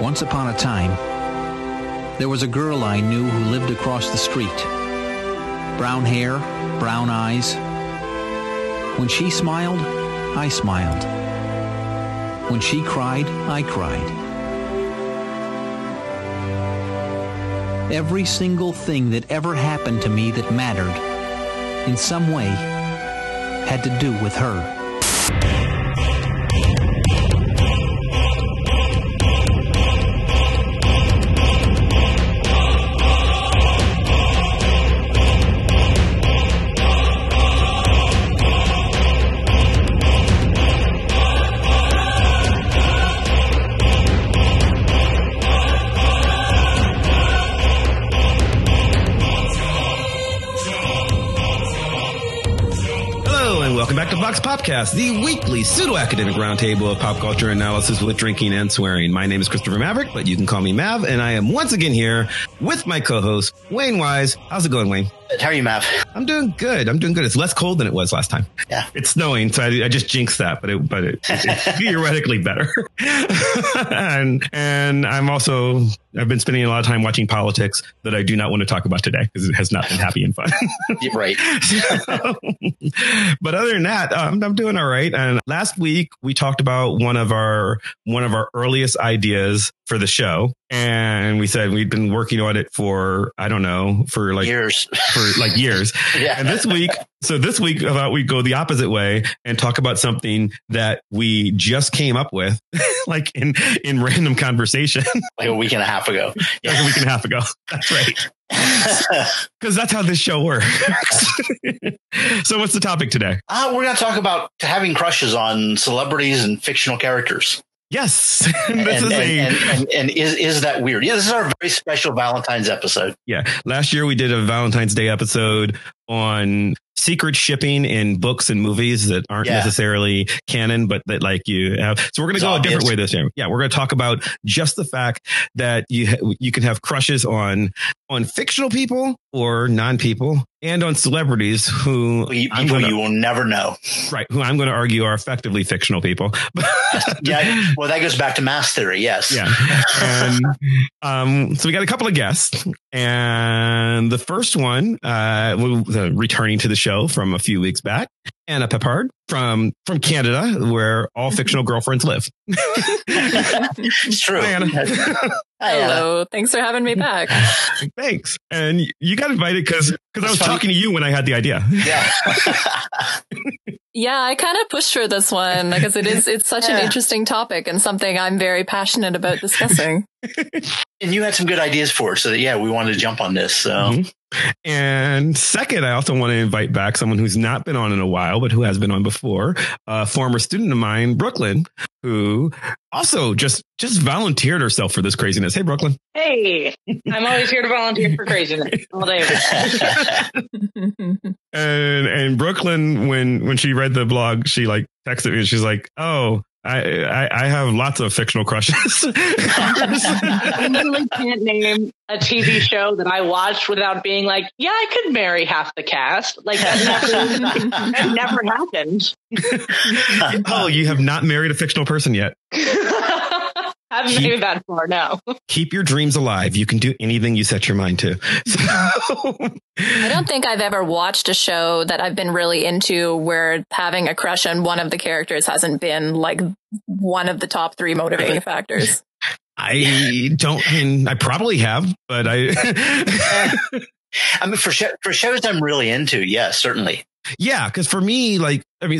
Once upon a time, there was a girl I knew who lived across the street. Brown hair, brown eyes. When she smiled, I smiled. When she cried, I cried. Every single thing that ever happened to me that mattered, in some way, had to do with her. Popcast, the weekly pseudo-academic roundtable of pop culture analysis with drinking and swearing. My name is Christopher Maverick, but you can call me Mav, and I am once again here with my co-host, Wayne Wise. How's it going, Wayne? How are you, Mav? I'm doing good. It's less cold than it was last time. Yeah. It's snowing, so I just jinxed that, but it's theoretically better. And I've been spending a lot of time watching politics that I do not want to talk about today because it has not been happy and fun. You're right. But other than that, I'm doing all right. And last week we talked about one of our earliest ideas for the show. And we said we'd been working on it for years. Yeah. And this week, I thought we'd go the opposite way and talk about something that we just came up with, like in random conversation. Like a week and a half ago. Yeah. Like a week and a half ago. That's right. Because that's how this show works. So what's the topic today? We're going to talk about having crushes on celebrities and fictional characters. Yes. Is that weird? Yeah, this is our very special Valentine's episode. Yeah. Last year we did a Valentine's Day episode on secret shipping in books and movies that aren't necessarily canon, but that like you have. So we're going to go a different way this time. Yeah. We're going to talk about just the fact that you can have crushes on fictional people or non-people and on celebrities who you will never know. Right. Who I'm going to argue are effectively fictional people. Yeah. Well, that goes back to mass theory. Yes. Yeah. So we got a couple of guests, and the first one, returning to the show from a few weeks back, Anna Peppard from Canada, where all fictional girlfriends live. It's true. Hi, Anna. Hello. Thanks for having me back. Thanks. And you got invited because I was talking to you when I had the idea. Yeah. Yeah, I kind of pushed for this one because it's such an interesting topic and something I'm very passionate about discussing. And you had some good ideas for it. So we wanted to jump on this. So. Mm-hmm. And second, I also want to invite back someone who's not been on in a while, but who has been on before, a former student of mine, Brooklyn, who also just volunteered herself for this craziness. Hey, Brooklyn. Hey, I'm always here to volunteer for craziness all day. And Brooklyn, when she read the blog, she like texted me and she's like, oh, I have lots of fictional crushes. I really can't name a TV show that I watched without being like, yeah, I could marry half the cast. Like that never happened. Oh, you have not married a fictional person yet. I haven't made that far now. Keep your dreams alive. You can do anything you set your mind to. So. I don't think I've ever watched a show that I've been really into where having a crush on one of the characters hasn't been like one of the top three motivating factors. I probably have, but I. I mean, for shows I'm really into, yes, certainly. Yeah, because for me,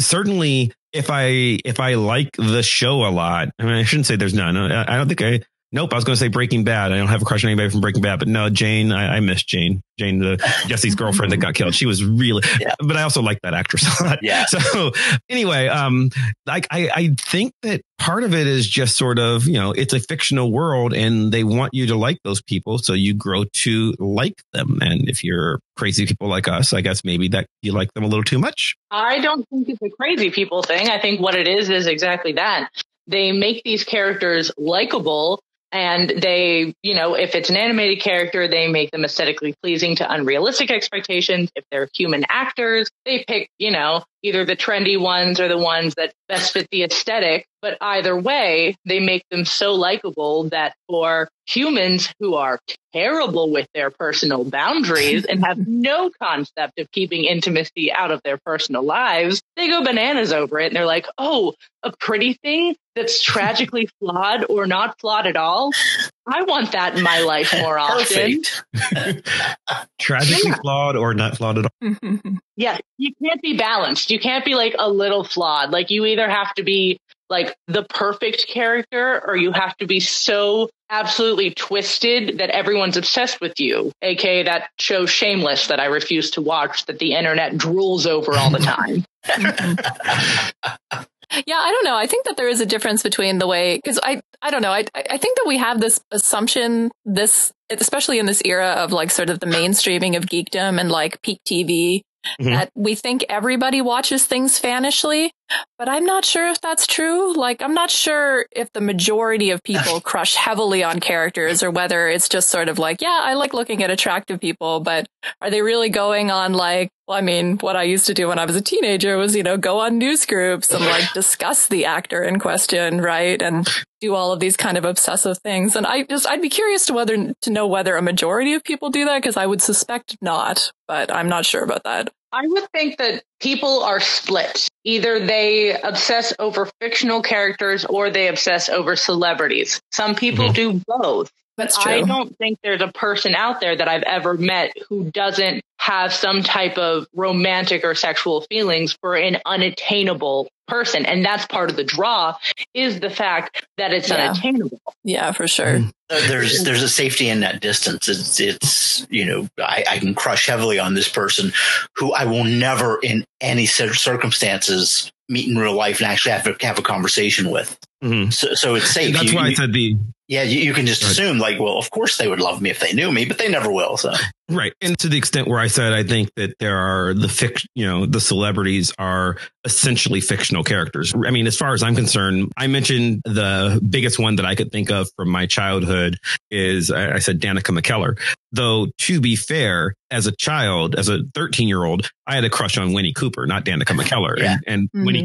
certainly if I like the show a lot, I mean, I shouldn't say there's none. I don't think I. Nope, I was going to say Breaking Bad. I don't have a crush on anybody from Breaking Bad, but no, Jane. I miss Jane. Jane, Jesse's girlfriend that got killed. She was really. Yeah. But I also like that actress a lot. Yeah. So anyway, I think that part of it is just sort of it's a fictional world and they want you to like those people, so you grow to like them. And if you're crazy people like us, I guess maybe that you like them a little too much. I don't think it's a crazy people thing. I think what it is exactly that. They make these characters likable And they, you know, if it's an animated character, they make them aesthetically pleasing to unrealistic expectations. If they're human actors, they pick, you know, either the trendy ones or the ones that best fit the aesthetic. But either way, they make them so likable that for humans who are terrible with their personal boundaries and have no concept of keeping intimacy out of their personal lives, they go bananas over it. And they're like, oh, a pretty thing that's tragically flawed or not flawed at all. I want that in my life more often. Tragically flawed or not flawed at all. Yeah, you can't be balanced. You can't be like a little flawed. Like you either have to be like the perfect character or you have to be so absolutely twisted that everyone's obsessed with you, aka that show Shameless that I refuse to watch that the internet drools over all the time. Yeah, I don't know. I think that there is a difference between the way, because I don't know. I think that we have this assumption, this especially in this era of like sort of the mainstreaming of geekdom and like peak TV, that we think everybody watches things fannishly. But I'm not sure if that's true. Like, I'm not sure if the majority of people crush heavily on characters or whether it's just sort of like, yeah, I like looking at attractive people, but are they really going on like, well, I mean, what I used to do when I was a teenager was, you know, go on newsgroups and like discuss the actor in question, right? And do all of these kind of obsessive things. And I'd be curious to know whether a majority of people do that, because I would suspect not, but I'm not sure about that. I would think that people are split. Either they obsess over fictional characters or they obsess over celebrities. Some people do both. But I don't think there's a person out there that I've ever met who doesn't have some type of romantic or sexual feelings for an unattainable person. And that's part of the draw, is the fact that it's unattainable. Yeah, for sure. There's a safety in that distance. It's you know, I can crush heavily on this person who I will never in any circumstances meet in real life and actually have a conversation with. So it's safe. That's why I said the... Yeah, you can just assume like, well, of course they would love me if they knew me, but they never will. So right. And to the extent where I said, I think that there are the celebrities are essentially fictional characters. I mean, as far as I'm concerned, I mentioned the biggest one that I could think of from my childhood is I said Danica McKellar, though, to be fair, as a child, as a 13-year-old, I had a crush on Winnie Cooper, not Danica McKellar. Yeah. And Winnie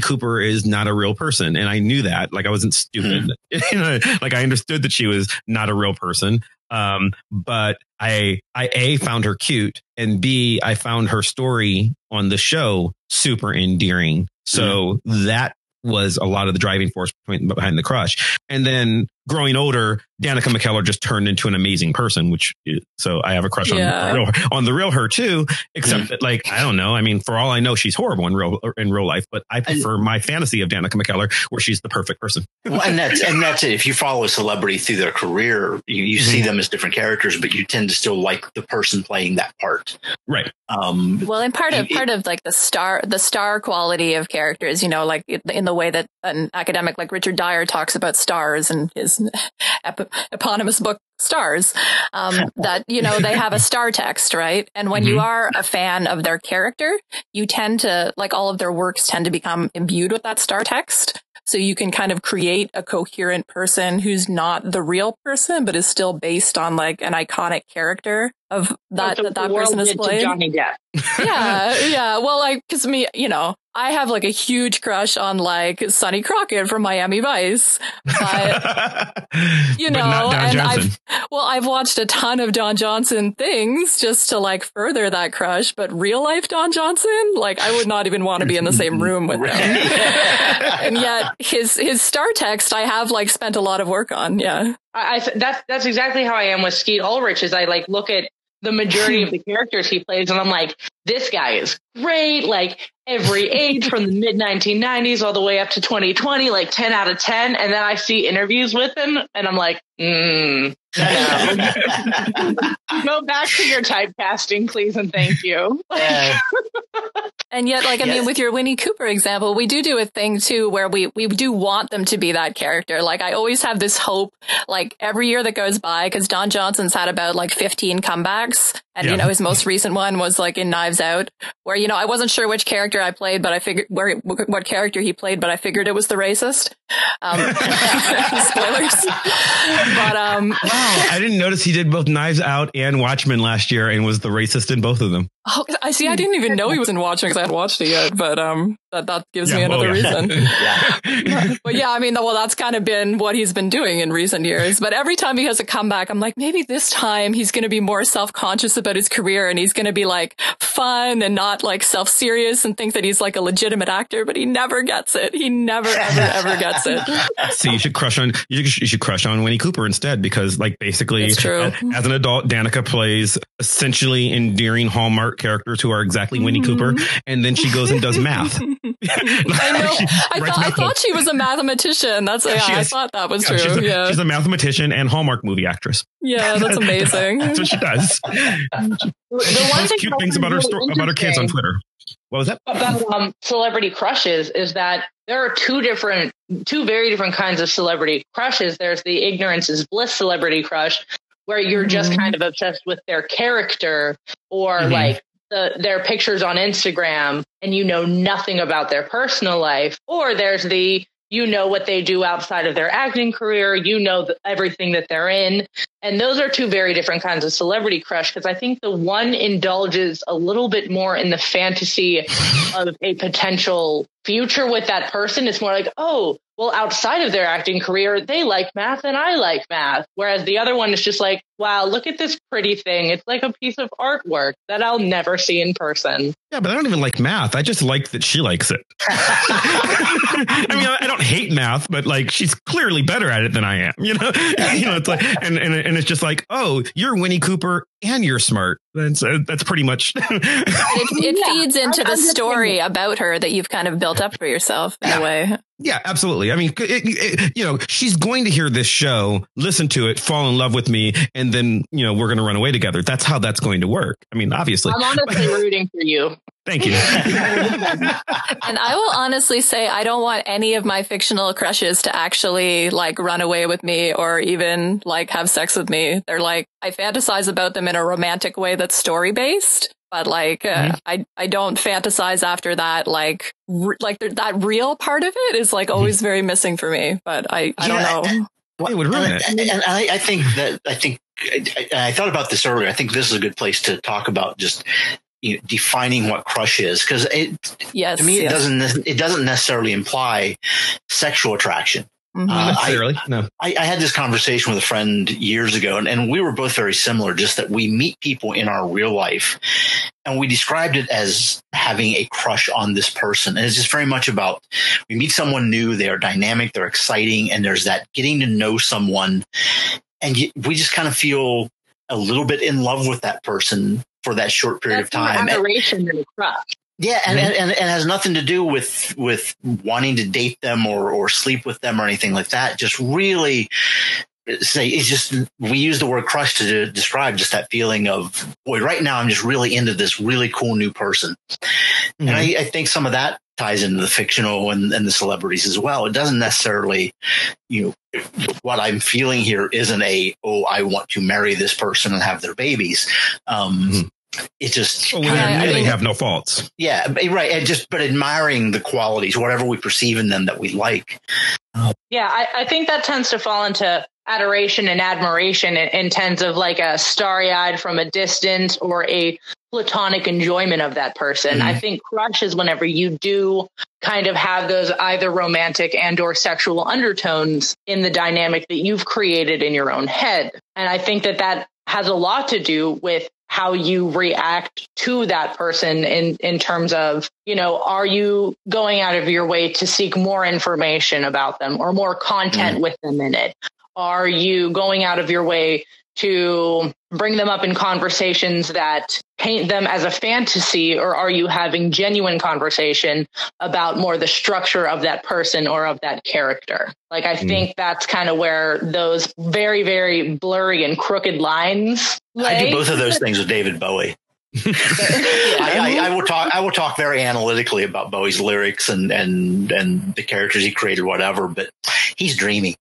Cooper is not a real person. And I knew that. Like, I wasn't stupid. Like, I understood that she was not a real person. But I found her cute, and B, I found her story on the show super endearing. So that was a lot of the driving force behind the crush. And then growing older, Danica McKellar just turned into an amazing person, so I have a crush on the real her too, except that, like, I don't know. I mean, for all I know, she's horrible in real life, but I prefer my fantasy of Danica McKellar where she's the perfect person. Well, and that's it. If you follow a celebrity through their career, you see them as different characters, but you tend to still like the person playing that part. Right. Well, and part of like the star quality of characters, you know, like in the way that an academic like Richard Dyer talks about stars and his eponymous book Stars, that, you know, they have a star text, right? And when you are a fan of their character, you tend to, like, all of their works tend to become imbued with that star text. So you can kind of create a coherent person who's not the real person, but is still based on like an iconic character of that person is played. Yeah. Well, like, because I have like a huge crush on like Sonny Crockett from Miami Vice, but but Don Johnson. I've watched a ton of Don Johnson things just to like further that crush. But real life Don Johnson, like, I would not even want to be in the same room with him. And yet his star text, I have like spent a lot of work on. Yeah, that's exactly how I am with Skeet Ulrich. Is I like look at the majority of the characters he plays, and I'm like, this guy is great. Like, every age from the mid 1990s all the way up to 2020, like 10 out of 10. And then I see interviews with him, and I'm like, go back to your typecasting, please, and thank you. And yet, like, I mean, with your Winnie Cooper example, we do a thing too where we do want them to be that character. Like, I always have this hope, like, every year that goes by, because Don Johnson's had about like 15 comebacks, and you know, his most recent one was like in Knives Knives Out, where, you know, I wasn't sure which character I played, but I figured what character he played, but I figured it was the racist. Spoilers. But, wow, I didn't notice he did both Knives Out and Watchmen last year and was the racist in both of them. Oh, I see. I didn't even know he was in Watchmen because I hadn't watched it yet, but that gives me another reason. But yeah, I mean, well, that's kind of been what he's been doing in recent years. But every time he has a comeback, I'm like, maybe this time he's going to be more self-conscious about his career and he's going to be like fun and not like self-serious and think that he's like a legitimate actor. But he never gets it. He never, ever, ever gets it. See, you should crush on Winnie Cooper instead, because like basically as an adult, Danica plays essentially endearing Hallmark characters who are exactly Winnie Cooper, and then she goes and does math. I thought she was a mathematician. I thought that was true. She's a mathematician and Hallmark movie actress. Yeah, that's amazing. That's what she does. She posts cute things about her kids on Twitter. What was that? About celebrity crushes is that there are two very different kinds of celebrity crushes. There's the ignorance is bliss celebrity crush, where you're just kind of obsessed with their character or like their pictures on Instagram, and you know nothing about their personal life. Or there's the, you know what they do outside of their acting career, you know everything that they're in. And those are two very different kinds of celebrity crush, because I think the one indulges a little bit more in the fantasy of a potential future with that person. It's more like, oh, well, outside of their acting career, they like math and I like math. Whereas the other one is just like, wow, look at this pretty thing. It's like a piece of artwork that I'll never see in person. Yeah, but I don't even like math. I just like that she likes it. I mean, I don't hate math, but like she's clearly better at it than I am. You know, it's like, and it's just like, oh, you're Winnie Cooper and you're smart. That's pretty much. it feeds into the story about her that you've kind of built up for yourself in a way. Yeah, absolutely. I mean, she's going to hear this show, listen to it, fall in love with me, and then, you know, we're going to run away together. That's how that's going to work. I mean, obviously. I'm honestly rooting for you. Thank you. And I will honestly say I don't want any of my fictional crushes to actually like run away with me or even like have sex with me. They're like, I fantasize about them in a romantic way that's story based. But like, I don't fantasize after that. Like, that real part of it is like always very missing for me. But I don't know. It would ruin it. I thought about this earlier. I think this is a good place to talk about just, you know, defining what crush is, because it doesn't necessarily imply sexual attraction. I had this conversation with a friend years ago, and we were both very similar, just that we meet people in our real life and we described it as having a crush on this person. And it's just very much about, we meet someone new, they are dynamic, they're exciting, and there's that getting to know someone, and we just kind of feel a little bit in love with that person for that short period of time. That's more adoration than crush. Yeah, and it has nothing to do with wanting to date them or sleep with them or anything like that. Just really say, it's just, we use the word crush to describe just that feeling of, boy, right now I'm just really into this really cool new person. And I think some of that ties into the fictional and the celebrities as well. It doesn't necessarily, you know, what I'm feeling here isn't I want to marry this person and have their babies. It just really have no faults. Yeah, right. And just, but admiring the qualities, whatever we perceive in them that we like. Yeah, I think that tends to fall into adoration and admiration in terms of like a starry-eyed from a distance or a platonic enjoyment of that person. I think crush is whenever you do kind of have those either romantic and or sexual undertones in the dynamic that you've created in your own head. And I think that has a lot to do with how you react to that person in terms of, you know, are you going out of your way to seek more information about them or more content with them in it? Are you going out of your way to bring them up in conversations that paint them as a fantasy, or are you having genuine conversation about more the structure of that person or of that character? Like, I think that's kind of where those very, very blurry and crooked lines lay. I do both of those things with David Bowie. I will talk very analytically about Bowie's lyrics and the characters he created, whatever, but he's dreamy.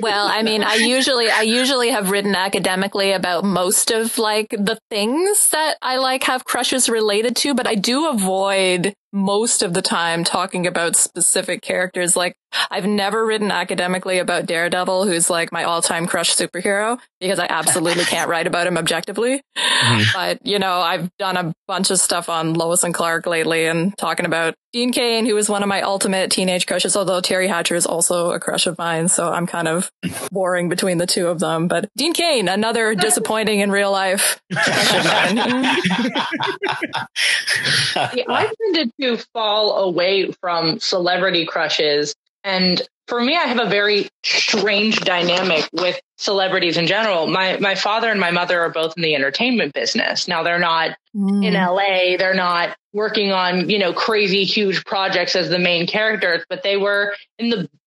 Well, I mean, I usually have written academically about most of like the things that I like have crushes related to, but I do avoid most of the time talking about specific characters. Like, I've never written academically about Daredevil, who's like my all-time crush superhero, because I absolutely can't write about him objectively. Mm-hmm. But, you know, I've done a bunch of stuff on Lois and Clark lately and talking about Dean Cain, who was one of my ultimate teenage crushes, although Terry Hatcher is also a crush of mine, so I'm kind of warring between the two of them. But Dean Cain, another disappointing in real life crush of mine. Yeah, I tended to fall away from celebrity crushes. And for me, I have a very strange dynamic with celebrities in general. My father and my mother are both in the entertainment business. Now, they're not in LA. They're not working on, you know, crazy huge projects as the main characters, but they were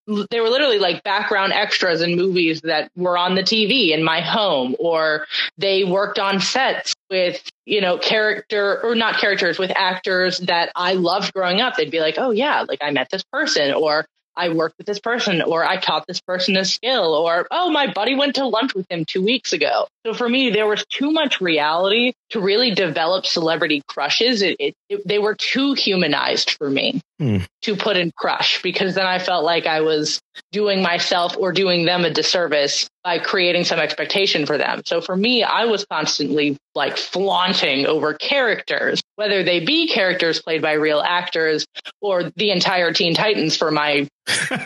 literally like background extras in movies that were on the TV in my home, or they worked on sets with, you know, with actors that I loved growing up. They'd be like, oh yeah, like I met this person, or I worked with this person, or I taught this person a skill, or, oh, my buddy went to lunch with him 2 weeks ago. So for me, there was too much reality to really develop celebrity crushes. They were too humanized for me to put in crush, because then I felt like I was doing myself or doing them a disservice by creating some expectation for them. So for me, I was constantly like flaunting over characters, whether they be characters played by real actors or the entire Teen Titans for my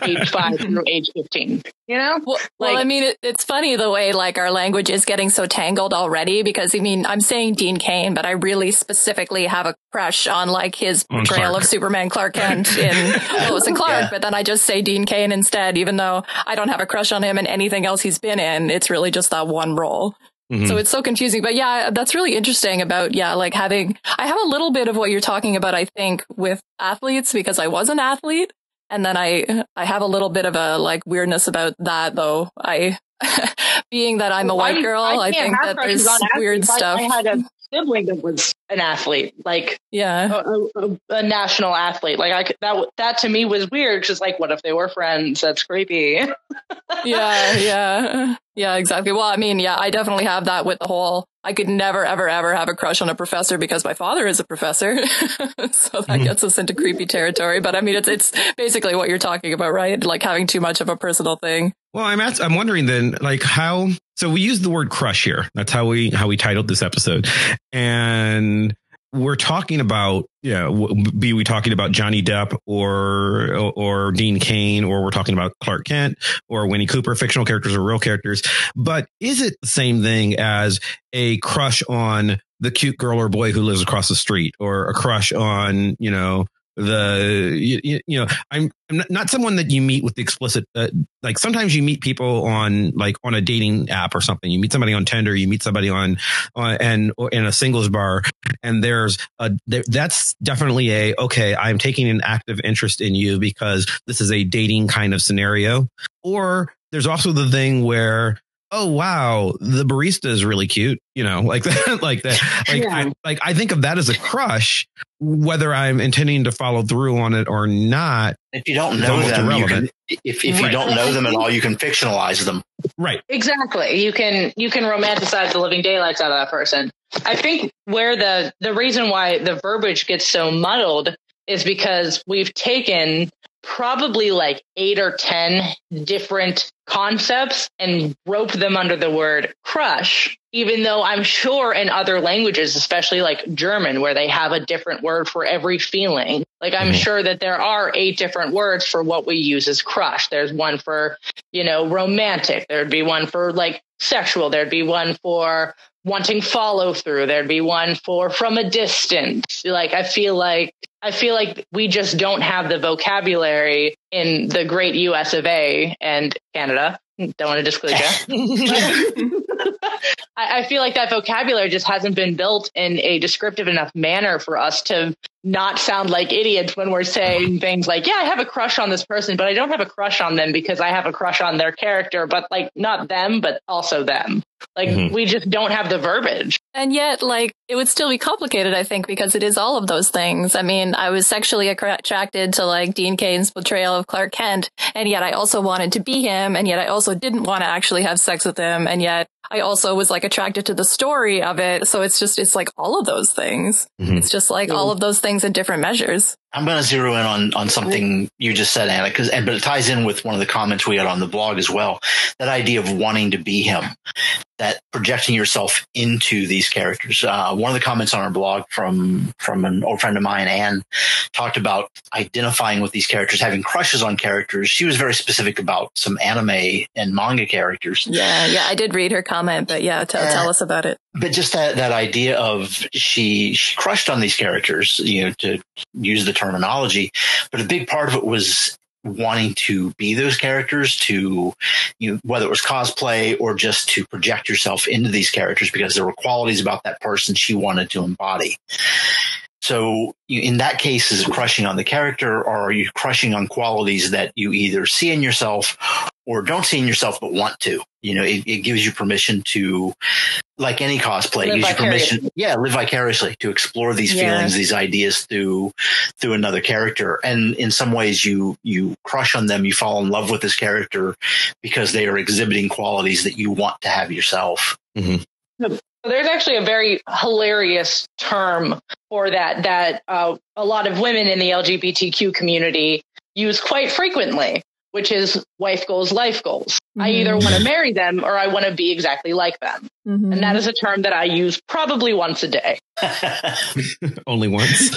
age 5 through age 15, you know? Well, I mean, it's funny the way like our language is getting so tangled already, because I mean, I'm saying Dean Cain, but I really specifically have a crush on like his portrayal of Superman Clark Kent in Lois and Clark, yeah. But then I just say Dean Cain instead, even though I don't have a crush on him in anything else he's been in. It's really just that one role. Mm-hmm. So it's so confusing. But yeah, that's really interesting about, yeah, like I have a little bit of what you're talking about, I think, with athletes, because I was an athlete. And then I have a little bit of a like weirdness about that, though. Being that I'm a white girl, I think that there's weird stuff. I had a sibling that was an athlete, like a national athlete. Like that to me was weird. Just like, what if they were friends? That's creepy. Yeah, exactly. Well, I mean, yeah, I definitely have that with the whole. I could never, ever, ever have a crush on a professor because my father is a professor. So that gets us into creepy territory. But I mean, it's basically what you're talking about, right? Like having too much of a personal thing. Well, I'm wondering then, like how, so we use the word crush here. That's how we titled this episode. And we're talking about, be we talking about Johnny Depp or Dean Cain, or we're talking about Clark Kent or Winnie Cooper, fictional characters or real characters. But is it the same thing as a crush on the cute girl or boy who lives across the street, or a crush on, you know, I'm not someone that you meet with the explicit, like sometimes you meet people on a dating app or something. You meet somebody on Tinder, you meet somebody or in a singles bar, and that's definitely I'm taking an active interest in you because this is a dating kind of scenario. Or there's also the thing where, oh wow, the barista is really cute, you know, like that. Yeah. I think of that as a crush, whether I'm intending to follow through on it or not. If you don't know them, you don't know them at all, you can fictionalize them. Right. Exactly. You can romanticize the living daylights out of that person. I think where the reason why the verbiage gets so muddled is because we've taken probably like 8 or 10 different concepts and rope them under the word crush, even though I'm sure in other languages, especially like German, where they have a different word for every feeling. Like I'm sure that there are 8 different words for what we use as crush. There's one for, you know, romantic. There'd be one for like sexual. There'd be one for wanting follow through. There'd be one for from a distance. Like I feel like we just don't have the vocabulary in the great US of A and Canada. Don't want to disclose that. I feel like that vocabulary just hasn't been built in a descriptive enough manner for us to not sound like idiots when we're saying things like, yeah, I have a crush on this person, but I don't have a crush on them because I have a crush on their character, but like not them, but also them. Like we just don't have the verbiage. And yet, like, it would still be complicated, I think, because it is all of those things. I mean, I was sexually attracted to, like, Dean Cain's portrayal of Clark Kent, and yet I also wanted to be him, and yet I also didn't want to actually have sex with him, and yet I also was, like, attracted to the story of it. So it's just, it's like all of those things. Mm-hmm. It's just like all of those things in different measures. I'm going to zero in on something you just said, Anna, but it ties in with one of the comments we had on the blog as well. That idea of wanting to be him, that projecting yourself into these characters. One of the comments on our blog from an old friend of mine, Anne, talked about identifying with these characters, having crushes on characters. She was very specific about some anime and manga characters. Yeah, I did read her comment, but yeah, tell us about it. But just that idea of she crushed on these characters, you know, to use the terminology, but a big part of it was wanting to be those characters, to, you know, whether it was cosplay or just to project yourself into these characters, because there were qualities about that person she wanted to embody. So in that case, is it crushing on the character, or are you crushing on qualities that you either see in yourself or don't see in yourself but want to? You know, it gives you permission to, like any cosplay, live gives you permission, live vicariously, to explore these feelings, these ideas through another character. And in some ways, you crush on them, you fall in love with this character because they are exhibiting qualities that you want to have yourself. Mm-hmm. There's actually a very hilarious term for that a lot of women in the LGBTQ community use quite frequently, which is wife goals, life goals. Mm-hmm. I either want to marry them or I want to be exactly like them. Mm-hmm. And that is a term that I use probably once a day. Only once?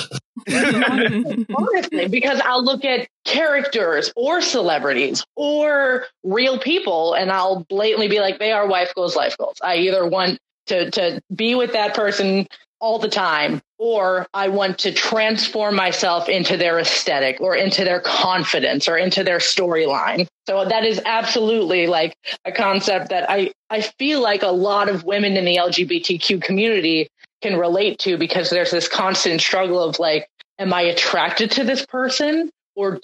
Honestly, because I'll look at characters or celebrities or real people and I'll blatantly be like, they are wife goals, life goals. I either want to be with that person all the time, or I want to transform myself into their aesthetic or into their confidence or into their storyline. So that is absolutely like a concept that I feel like a lot of women in the LGBTQ community can relate to, because there's this constant struggle of like, am I attracted to this person? Or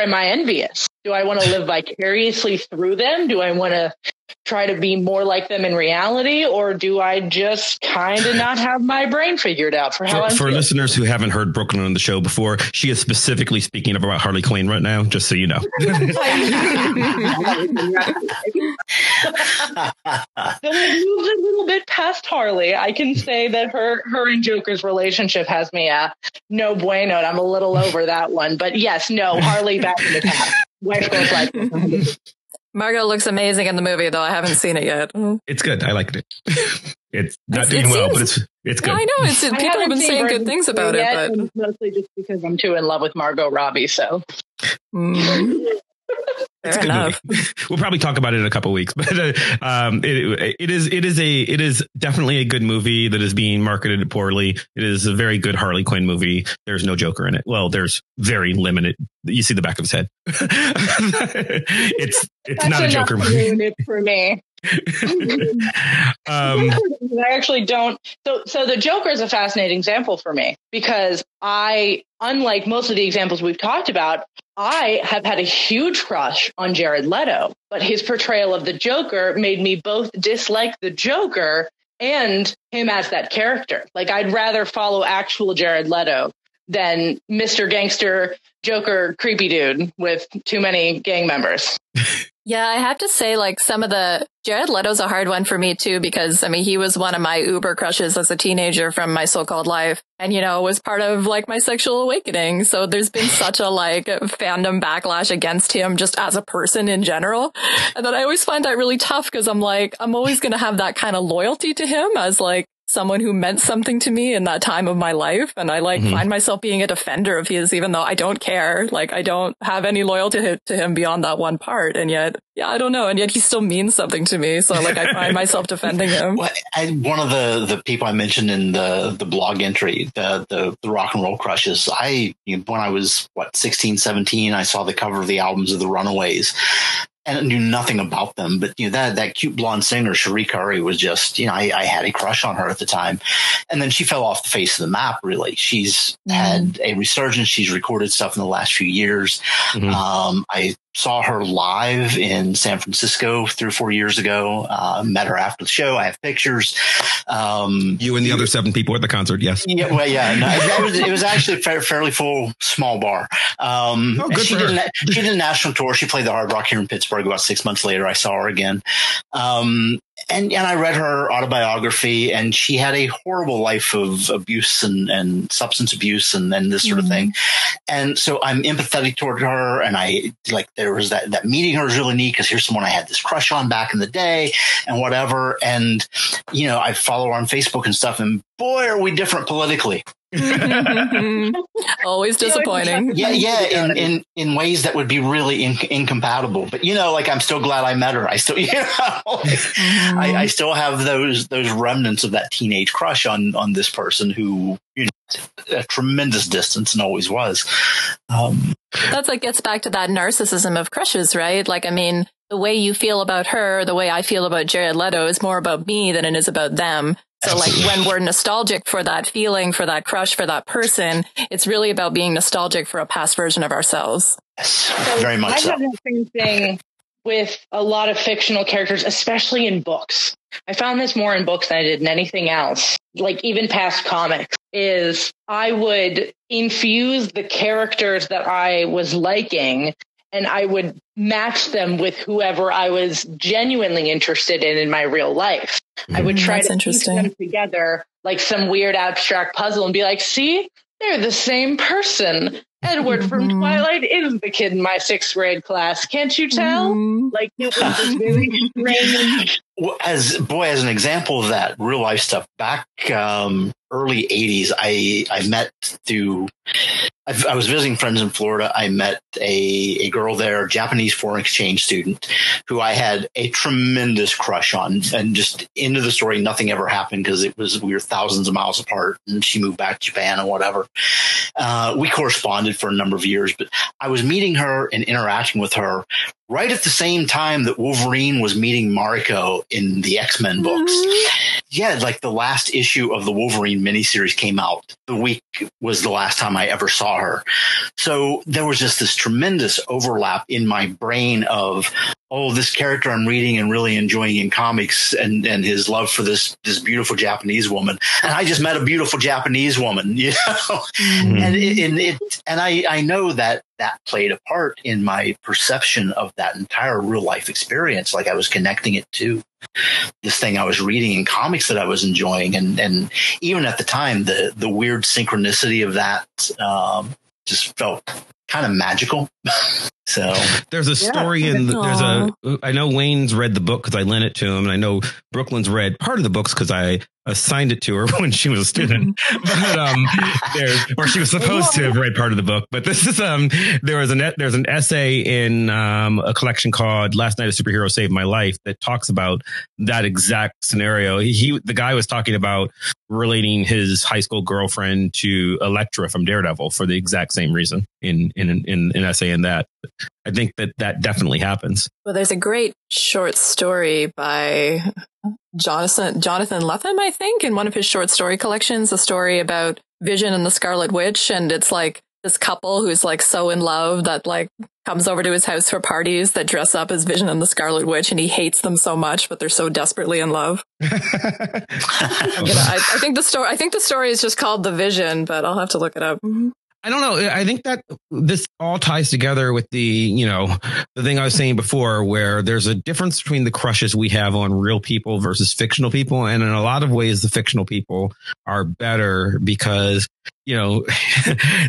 am I envious? Do I want to live vicariously through them? Do I want to try to be more like them in reality? Or do I just kind of not have my brain figured out for how I'm feeling? For listeners who haven't heard Brooklyn on the show before, she is specifically speaking about Harley Quinn right now, just so you know. So we moved a little bit past Harley. I can say that her and Joker's relationship has me no bueno, and I'm a little over that one. But yes, no, Harley back in the past. Wife goes like Margot looks amazing in the movie, though I haven't seen it yet. It's good. I liked it. It's not doing well, but it's good. I know. People have been saying good things about it, but mostly just because I'm too in love with Margot Robbie. So. Fair enough. We'll probably talk about it in a couple of weeks, but it is definitely a good movie that is being marketed poorly. It is a very good Harley Quinn movie. There's no Joker in it. Well, there's very limited. You see the back of his head. It's not a Joker movie for me. I actually don't. So the Joker is a fascinating example for me, because I, unlike most of the examples we've talked about, I have had a huge crush on Jared Leto, but his portrayal of the Joker made me both dislike the Joker and him as that character. Like, I'd rather follow actual Jared Leto than Mr. Gangster Joker creepy dude with too many gang members. Yeah, I have to say, like, some of the Jared Leto's a hard one for me, too, because, I mean, he was one of my uber crushes as a teenager from my so-called life, and, you know, was part of, like, my sexual awakening. So there's been such a, like, fandom backlash against him just as a person in general. And then I always find that really tough, because I'm like, I'm always going to have that kind of loyalty to him as, like, someone who meant something to me in that time of my life. And I find myself being a defender of his, even though I don't care. Like, I don't have any loyalty to him beyond that one part. And yet, yeah, I don't know. And yet he still means something to me. So like, I find myself defending him. Well, one of the people I mentioned in the blog entry, the rock and roll crushes, when I was 16, 17, I saw the cover of the albums of the Runaways. And I knew nothing about them, but, you know, that cute blonde singer, Cherie Curry, was just, you know, I had a crush on her at the time. And then she fell off the face of the map, really. She's had a resurgence. She's recorded stuff in the last few years. Mm-hmm. I saw her live in San Francisco 3 or 4 years ago. Met her after the show. I have pictures. You and the other 7 people at the concert, yes. Yeah, well, yeah. No, it was actually a fairly full small bar. She did a national tour. She played the Hard Rock here in Pittsburgh about 6 months later. I saw her again. And I read her autobiography, and she had a horrible life of abuse and substance abuse and this sort of thing. And so I'm empathetic toward her. And I like, there was that meeting her was really neat because here's someone I had this crush on back in the day and whatever. And, you know, I follow her on Facebook and stuff, and boy, are we different politically. Always disappointing. Yeah. In ways that would be really incompatible. But you know, like I'm still glad I met her. I still, you know, I still have those remnants of that teenage crush on this person who, you know, a tremendous distance and always was. That's what gets back to that narcissism of crushes, right? Like, I mean, the way you feel about her, the way I feel about Jared Leto is more about me than it is about them. So like when we're nostalgic for that feeling, for that crush, for that person, it's really about being nostalgic for a past version of ourselves. Yes, very much so. I have the same thing with a lot of fictional characters, especially in books. I found this more in books than I did in anything else, like even past comics, is I would infuse the characters that I was liking, and I would match them with whoever I was genuinely interested in my real life. I would try to piece them together like some weird abstract puzzle and be like, see, they're the same person. Edward from Twilight is the kid in my 6th grade class. Can't you tell? Like, it was just really strange. Well, as an example of that real life stuff, back early 80s, I was visiting friends in Florida. I met a girl there, a Japanese foreign exchange student, who I had a tremendous crush on. And just into the story, nothing ever happened because we were thousands of miles apart, and she moved back to Japan and whatever. We corresponded for a number of years, but I was meeting her and interacting with her right at the same time that Wolverine was meeting Mariko in the X-Men books. Yeah, like the last issue of the Wolverine miniseries came out. The week was the last time I ever saw her. So there was just this tremendous overlap in my brain of, oh, this character I'm reading and really enjoying in comics and his love for this beautiful Japanese woman. And I just met a beautiful Japanese woman, you know? And I know that played a part in my perception of that entire real life experience. Like I was connecting it to this thing I was reading in comics that I was enjoying. And even at the time, the weird synchronicity of that just felt kind of magical. So there's a story I know Wayne's read the book because I lent it to him, and I know Brooklyn's read part of the books because I assigned it to her when she was a student, but or she was supposed to have read part of the book. But this is there's an essay in a collection called "Last Night a Superhero Saved My Life" that talks about that exact scenario. The guy was talking about relating his high school girlfriend to Elektra from Daredevil for the exact same reason in an essay in that. I think that definitely happens. Well, there's a great short story by Jonathan Lethem, I think, in one of his short story collections, a story about Vision and the Scarlet Witch. And it's like this couple who's like so in love that like comes over to his house for parties that dress up as Vision and the Scarlet Witch, and he hates them so much, but they're so desperately in love. I think the story is just called The Vision, but I'll have to look it up. I don't know. I think that this all ties together with the thing I was saying before, where there's a difference between the crushes we have on real people versus fictional people. And in a lot of ways, the fictional people are better because, you know,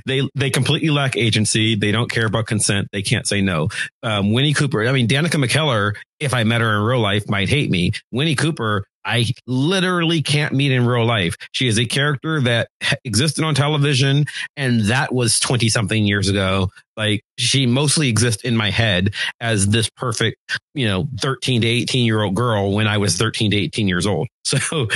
they completely lack agency. They don't care about consent. They can't say no. Winnie Cooper. I mean, Danica McKellar, if I met her in real life, might hate me. Winnie Cooper, I literally can't meet in real life. She is a character that existed on television, and that was 20 something years ago. Like, she mostly exists in my head as this perfect, 13 to 18 year old girl when I was 13 to 18 years old. So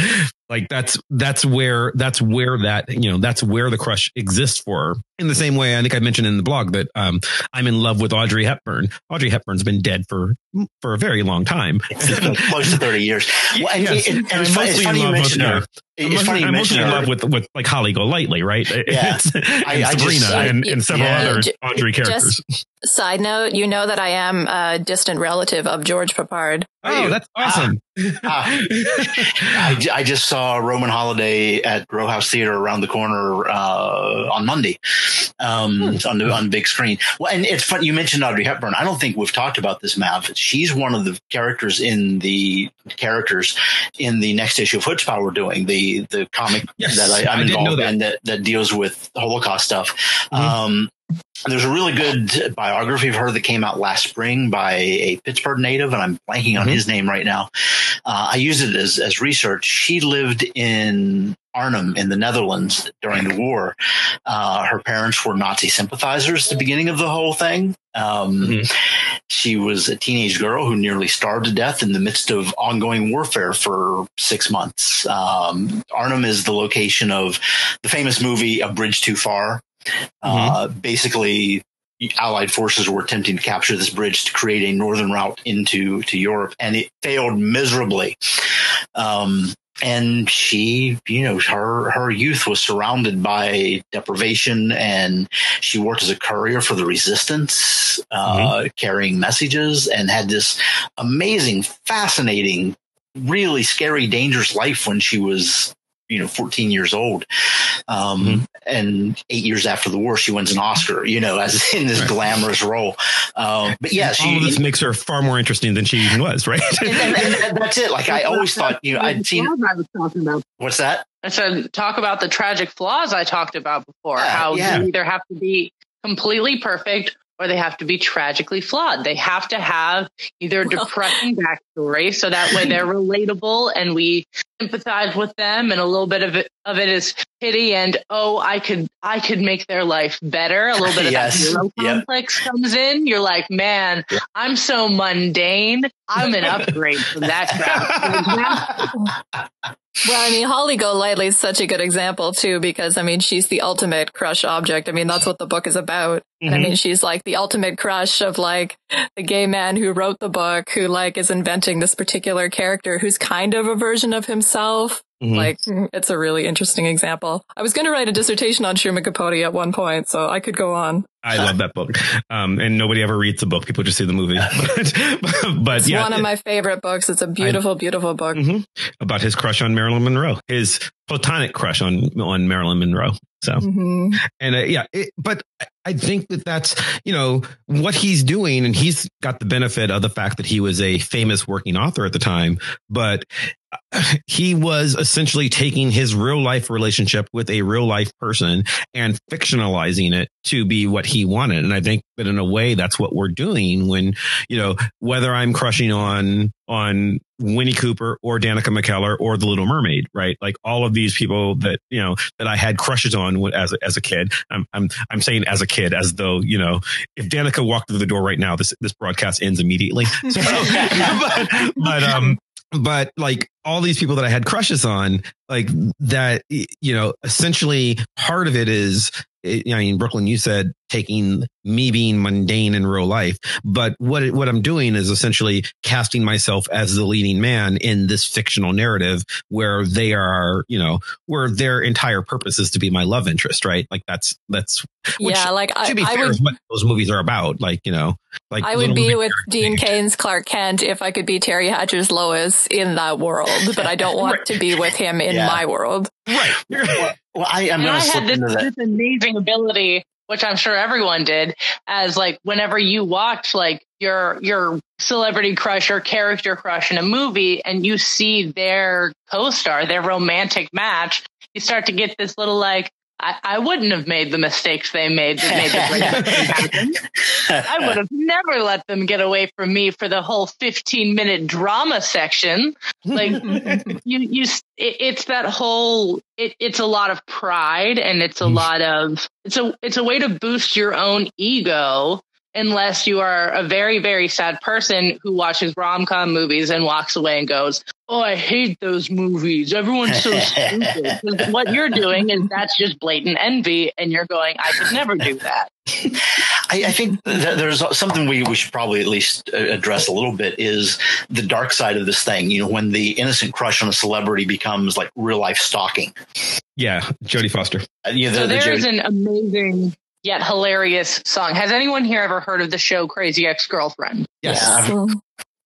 like that's where the crush exists for her. In the same way, I think I mentioned in the blog that I'm in love with Audrey Hepburn. Audrey Hepburn's been dead for a very long time. Close to 30 years. Well, and it's mostly funny you mentioned her. I'm mostly in love with like Holly Golightly, right? Yeah. Sabrina and several other Audrey characters. Just Side note, you know that I am a distant relative of George Peppard. Oh, that's awesome. I just saw Roman Holiday at Row House Theater around the corner on Monday on big screen. Well, and it's funny, you mentioned Audrey Hepburn. I don't think we've talked about this, Mav. She's one of the characters in the next issue of Chutzpah we're doing, the comic that I'm involved in that deals with Holocaust stuff. Mm-hmm. There's a really good biography of her that came out last spring by a Pittsburgh native, and I'm blanking on his name right now. I used it as research. She lived in Arnhem in the Netherlands during the war. Her parents were Nazi sympathizers at the beginning of the whole thing. She was a teenage girl who nearly starved to death in the midst of ongoing warfare for 6 months. Arnhem is the location of the famous movie A Bridge Too Far. Basically, Allied forces were attempting to capture this bridge to create a northern route into Europe, and it failed miserably. And she, her youth was surrounded by deprivation, and she worked as a courier for the resistance, carrying messages, and had this amazing, fascinating, really scary, dangerous life when she was 14 years old. And 8 years after the war, she wins an Oscar, as in this glamorous role. But yes, all of this makes her far more interesting than she even was, right? and that's it. Like, I always thought, I'd seen. I was talking about. What's that? I said, talk about the tragic flaws I talked about before, how you either have to be completely perfect or they have to be tragically flawed. They have to have either depressing backstory so that way they're relatable and we empathize with them, and a little bit of it is pity and I could make their life better. A little bit of that hero complex comes in. You're like, man, I'm so mundane. I'm an upgrade from that crowd. Well, I mean, Holly Golightly is such a good example too, because I mean, she's the ultimate crush object. I mean, that's what the book is about. And I mean, she's like the ultimate crush of like the gay man who wrote the book, who like is inventing this particular character who's kind of a version of himself. Like, it's a really interesting example. I was going to write a dissertation on Truman Capote at one point, so I could go on. I love that book. And nobody ever reads the book. People just see the movie. But it's one of my favorite books. It's a beautiful, beautiful book. About his crush on Marilyn Monroe, his platonic crush on Marilyn Monroe. So, but I think that's, what he's doing, and he's got the benefit of the fact that he was a famous working author at the time, but he was essentially taking his real life relationship with a real life person and fictionalizing it to be what he wanted. And I think that in a way, that's what we're doing when, whether I'm crushing on Winnie Cooper or Danica McKellar or The Little Mermaid, right? Like all of these people that, that I had crushes on as a kid. I'm saying as a kid, as though, if Danica walked through the door right now, this broadcast ends immediately. So, but like all these people that I had crushes on, like that, essentially part of it is, Brooklyn, you said taking me being mundane in real life, but what I'm doing is essentially casting myself as the leading man in this fictional narrative where they are, where their entire purpose is to be my love interest, right? Like that's which, like to be fair, is what those movies are about. Like I would be with Dean Cain's Clark Kent if I could be Terry Hatcher's Lois in that world, but I don't want to be with him in my world. Right. Well, I had this amazing ability, which I'm sure everyone did, as like whenever you watch like your celebrity crush or character crush in a movie and you see their co-star, their romantic match, you start to get this little like, I wouldn't have made the mistakes they made. I would have never let them get away from me for the whole 15-minute drama section. Like it's that whole. It's a lot of pride, and it's a lot of it's a way to boost your own ego. Unless you are a very, very sad person who watches rom-com movies and walks away and goes, "Oh, I hate those movies. Everyone's so stupid." What you're doing is that's just blatant envy, and you're going, "I could never do that." I think there's something we should probably at least address a little bit is the dark side of this thing. When the innocent crush on a celebrity becomes like real life stalking. Yeah, Jodie Foster. So there's an amazing yet hilarious song. Has anyone here ever heard of the show Crazy Ex-Girlfriend? Yes. Yeah.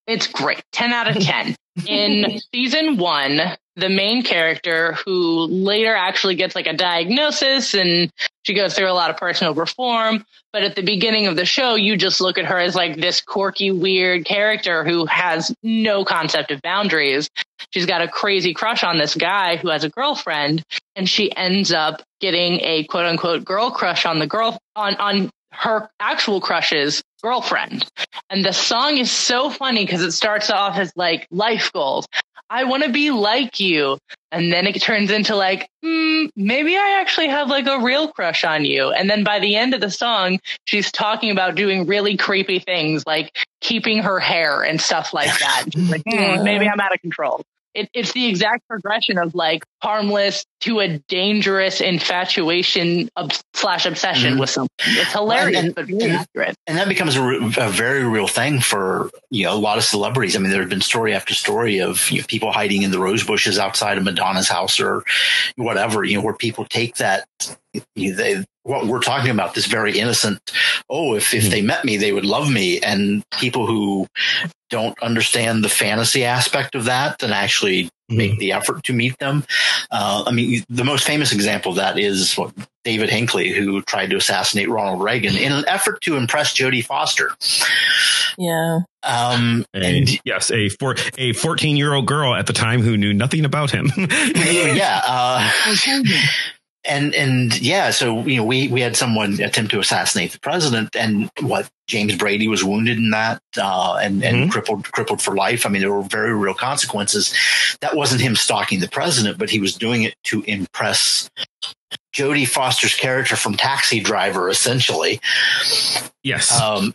It's great. 10 out of 10. In season 1, the main character, who later actually gets like a diagnosis and she goes through a lot of personal reform. But at the beginning of the show, you just look at her as like this quirky, weird character who has no concept of boundaries. She's got a crazy crush on this guy who has a girlfriend, and she ends up getting a quote unquote girl crush on the girl on her actual crush's girlfriend. And the song is so funny because it starts off as like life goals. I want to be like you. And then it turns into like, maybe I actually have like a real crush on you. And then by the end of the song, she's talking about doing really creepy things like keeping her hair and stuff like that. She's like, maybe I'm out of control. It's the exact progression of like harmless to a dangerous infatuation slash obsession with something. It's hilarious, and that becomes a very real thing for a lot of celebrities. I mean, there have been story after story of people hiding in the rose bushes outside of Madonna's house or whatever. Where people take that what we're talking about, this very innocent. Oh, if they met me, they would love me, and people who don't understand the fantasy aspect of that and actually make the effort to meet them. I mean, the most famous example of that is David Hinckley, who tried to assassinate Ronald Reagan in an effort to impress Jodie Foster. Yeah. A 14-year-old girl at the time who knew nothing about him. Yeah. So we had someone attempt to assassinate the president, and James Brady was wounded in that and crippled for life. I mean, there were very real consequences. That wasn't him stalking the president, but he was doing it to impress Jodie Foster's character from Taxi Driver, essentially. Yes.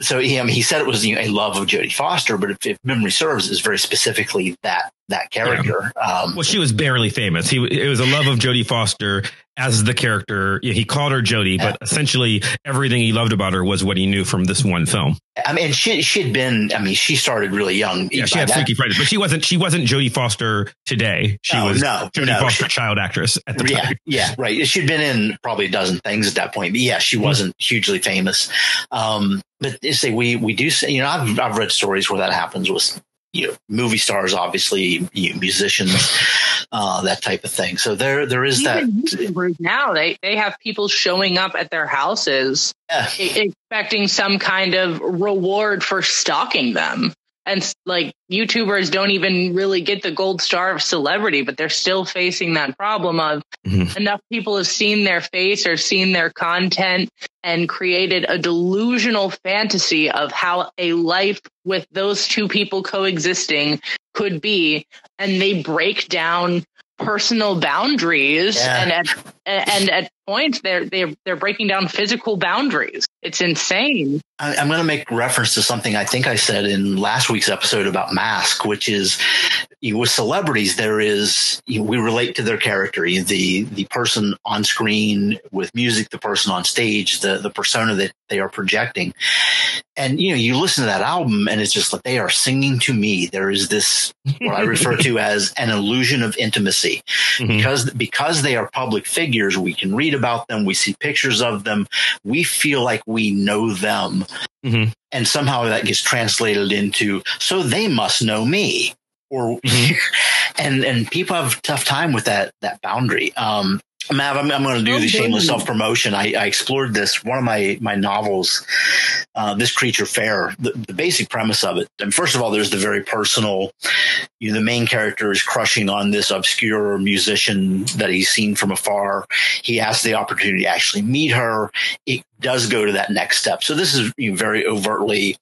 He said it was a love of Jodie Foster, but if memory serves, it's very specifically that character. Yeah. She was barely famous. It was a love of Jodie Foster as the character. Yeah, he called her Jodie, but essentially everything he loved about her was what he knew from this one film. I mean, she started really young. Yeah, she had Freaky Friday, but she wasn't Jodie Foster today. She was Jodie Foster, child actress at the time. Yeah, right. She'd been in probably a dozen things at that point, but yeah, she wasn't hugely famous. But we do say, I've read stories where that happens with movie stars, obviously, musicians, that type of thing. So there is that. Now they have people showing up at their houses expecting some kind of reward for stalking them. And like YouTubers don't even really get the gold star of celebrity, but they're still facing that problem of enough people have seen their face or seen their content and created a delusional fantasy of how a life with those two people coexisting could be. And they break down personal boundaries and at points they're breaking down physical boundaries. It's insane. I'm going to make reference to something I think I said in last week's episode about Mask, which is with celebrities there is we relate to their character, the person on screen with music, the person on stage, the persona that they are projecting. And you listen to that album and it's just like they are singing to me. There is this what I refer to as an illusion of intimacy because they are public figures. We can read about them. We see pictures of them. We feel like we know them. And somehow that gets translated into, so they must know me. Or and people have a tough time with that boundary. Mav, I'm going to do the shameless self-promotion. I explored this. One of my novels, This Creature Fair, the basic premise of it. And first of all, there's the very personal, the main character is crushing on this obscure musician that he's seen from afar. He asks the opportunity to actually meet her. It does go to that next step. So this is very overtly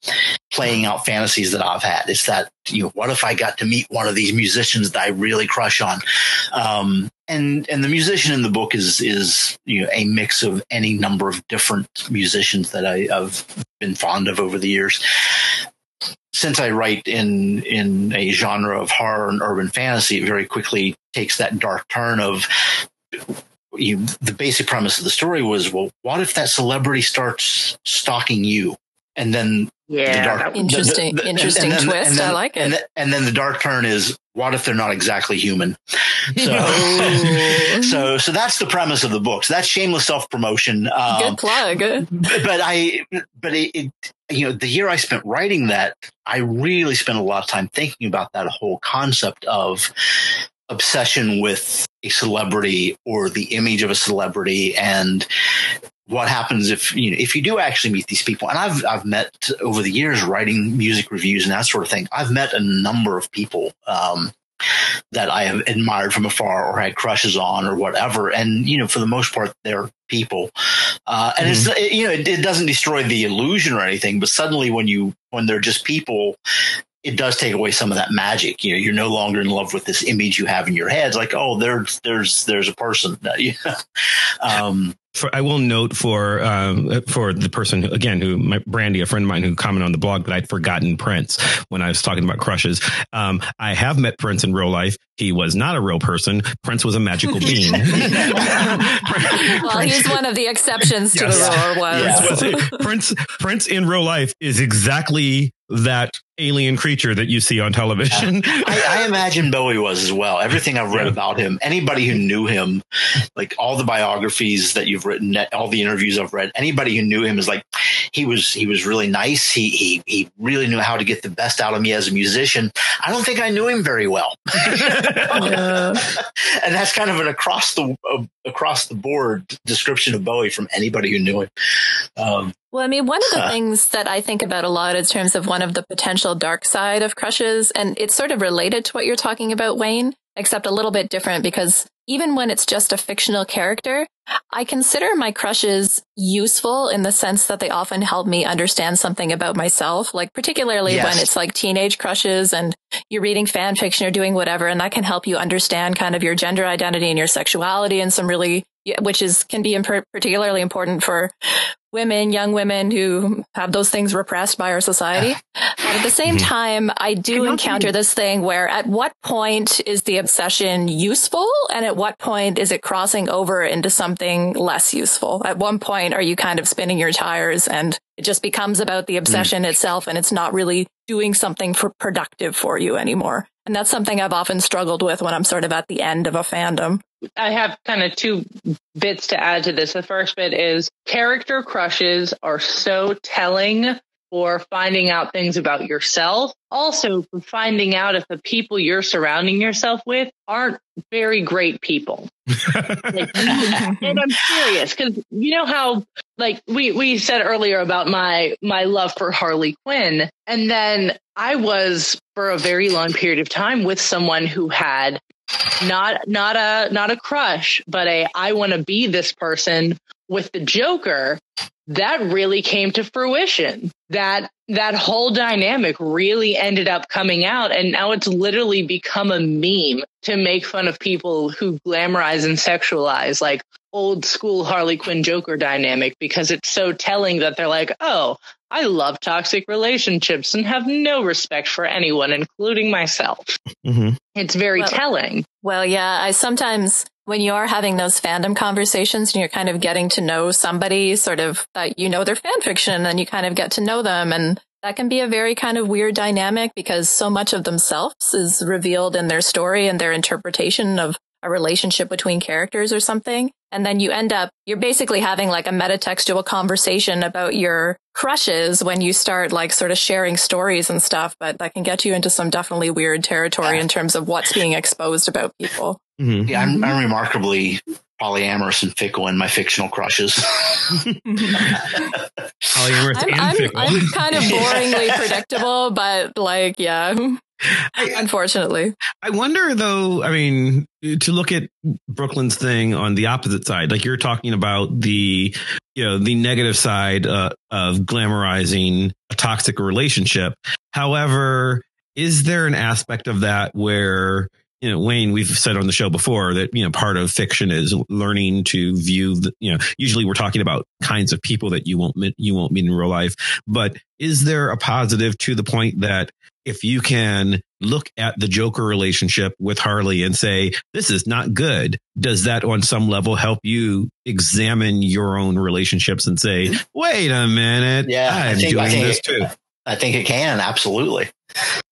playing out fantasies that I've had. It's that, what if I got to meet one of these musicians that I really crush on? And the musician in the book is a mix of any number of different musicians that I've been fond of over the years. Since I write in a genre of horror and urban fantasy, it very quickly takes that dark turn of the basic premise of the story was, well, what if that celebrity starts stalking you? And then the dark, interesting twist. I like it. And then the dark turn is, what if they're not exactly human? So that's the premise of the book. So that's shameless self-promotion. Good plug. But you know, the year I spent writing that, I really spent a lot of time thinking about that whole concept of obsession with a celebrity or the image of a celebrity, and what happens if you do actually meet these people. And I've met over the years writing music reviews and that sort of thing. I've met a number of people that I have admired from afar or had crushes on or whatever. And, you know, for the most part, they're people. And it's, it doesn't destroy the illusion or anything, but suddenly when they're just people, it does take away some of that magic. You know, you're no longer in love with this image you have in your head. It's like, oh, there's a person. I will note for the person Brandy, a friend of mine who commented on the blog that I'd forgotten Prince when I was talking about crushes. I have met Prince in real life. He was not a real person. Prince was a magical being. Well, he's one of the exceptions to the rule. Prince in real life is exactly that alien creature that you see on television. I imagine Bowie was as well. Everything I've read about him, anybody who knew him, like all the biographies that you've written, all the interviews I've read, anybody who knew him is like, he was really nice. He really knew how to get the best out of me as a musician. I don't think I knew him very well. And that's kind of an across the board description of Bowie from anybody who knew him. Well, I mean, one of the things that I think about a lot in terms of one of the potential dark side of crushes, and it's sort of related to what you're talking about, Wayne, except a little bit different, because even when it's just a fictional character, I consider my crushes useful in the sense that they often help me understand something about myself, like particularly when it's like teenage crushes and you're reading fan fiction or doing whatever, and that can help you understand kind of your gender identity and your sexuality and some really, which is can be particularly important for women, young women who have those things repressed by our society. But at the same time, I do encounter this thing where at what point is the obsession useful and at what point is it crossing over into something less useful? At one point, are you kind of spinning your tires and it just becomes about the obsession itself and it's not really doing something for productive for you anymore? And that's something I've often struggled with when I'm sort of at the end of a fandom. I have kind of two bits to add to this. The first bit is character crushes are so telling for finding out things about yourself. Also, for finding out if the people you're surrounding yourself with aren't very great people. And I'm serious, because you know how, like, we said earlier about my love for Harley Quinn. And then I was, for a very long period of time, with someone who had not a crush, but I want to be this person with the Joker. That really came to fruition. That whole dynamic really ended up coming out, and now it's literally become a meme to make fun of people who glamorize and sexualize like old school Harley Quinn Joker dynamic, because it's so telling that they're like, oh, I love toxic relationships and have no respect for anyone, including myself. Mm-hmm. It's very telling. Well, yeah, I sometimes, when you are having those fandom conversations and you're kind of getting to know somebody sort of that, you know, their fan fiction and you kind of get to know them. And that can be a very kind of weird dynamic because so much of themselves is revealed in their story and their interpretation of a relationship between characters or something. And then you end up, you're basically having like a metatextual conversation about your crushes when you start like sort of sharing stories and stuff, but that can get you into some definitely weird territory in terms of what's being exposed about people. Mm-hmm. Yeah, I'm remarkably polyamorous and fickle in my fictional crushes. Polyamorous and fickle. I'm kind of boringly predictable, but like, yeah. Unfortunately, I wonder, though, I mean, to look at Brooklyn's thing on the opposite side, like you're talking about the, you know, the negative side of glamorizing a toxic relationship. However, is there an aspect of that where, you know, Wayne, we've said on the show before that, you know, part of fiction is learning to view, you know, usually we're talking about kinds of people that you won't meet in real life. But is there a positive to the point that if you can look at the Joker relationship with Harley and say, this is not good, does that on some level help you examine your own relationships and say, wait a minute, I'm doing this too? I think it can. Absolutely.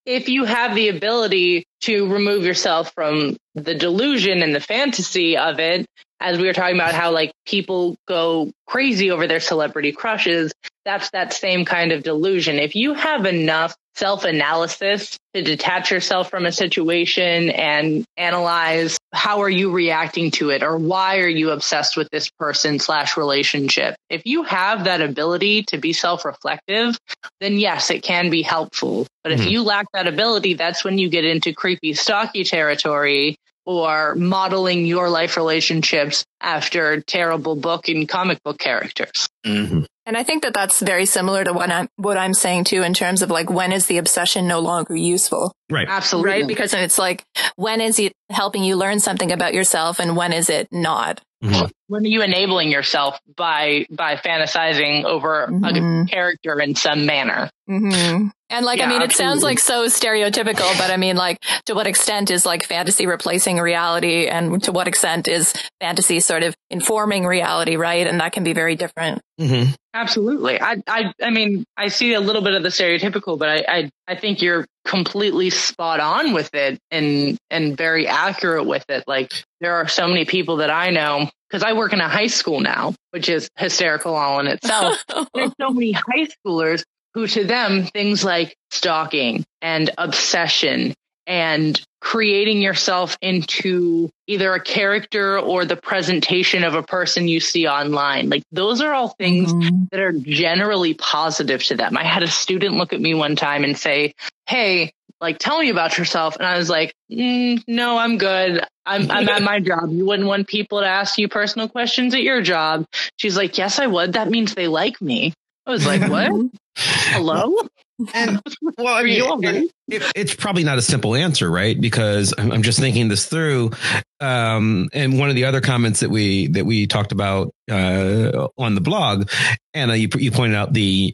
If you have the ability to remove yourself from the delusion and the fantasy of it, as we were talking about how like people go crazy over their celebrity crushes, that's that same kind of delusion. If you have enough self-analysis to detach yourself from a situation and analyze how are you reacting to it, or why are you obsessed with this person / relationship? If you have that ability to be self-reflective, then yes, it can be helpful. But if you lack that ability, that's when you get into creepy, stalky territory, or modeling your life relationships after terrible book and comic book characters. Mm-hmm. And I think that that's very similar to what I'm saying, too, in terms of like, when is the obsession no longer useful? Right. Absolutely. Right? Because it's like, when is it helping you learn something about yourself and when is it not? Mm-hmm. When are you enabling yourself by fantasizing over a character in some manner? Mm-hmm. And like, yeah, I mean, it sounds like so stereotypical, but I mean, like, to what extent is like fantasy replacing reality, and to what extent is fantasy sort of informing reality, right? And that can be very different. Mm-hmm. Absolutely. I mean, I see a little bit of the stereotypical, but I think you're completely spot on with it and very accurate with it. Like, there are so many people that I know, because I work in a high school now, which is hysterical all in itself. There's so many high schoolers who, to them, things like stalking and obsession and creating yourself into either a character or the presentation of a person you see online, like, those are all things that are generally positive to them. I had a student look at me one time and say, "Hey, like, tell me about yourself." And I was like, "No, I'm good. I'm at my job. You wouldn't want people to ask you personal questions at your job." She's like, "Yes, I would. That means they like me." I was like, "What? Hello?" And well, I mean, it's probably not a simple answer, right? Because I'm just thinking this through. And one of the other comments that we talked about on the blog, Anna, you pointed out we've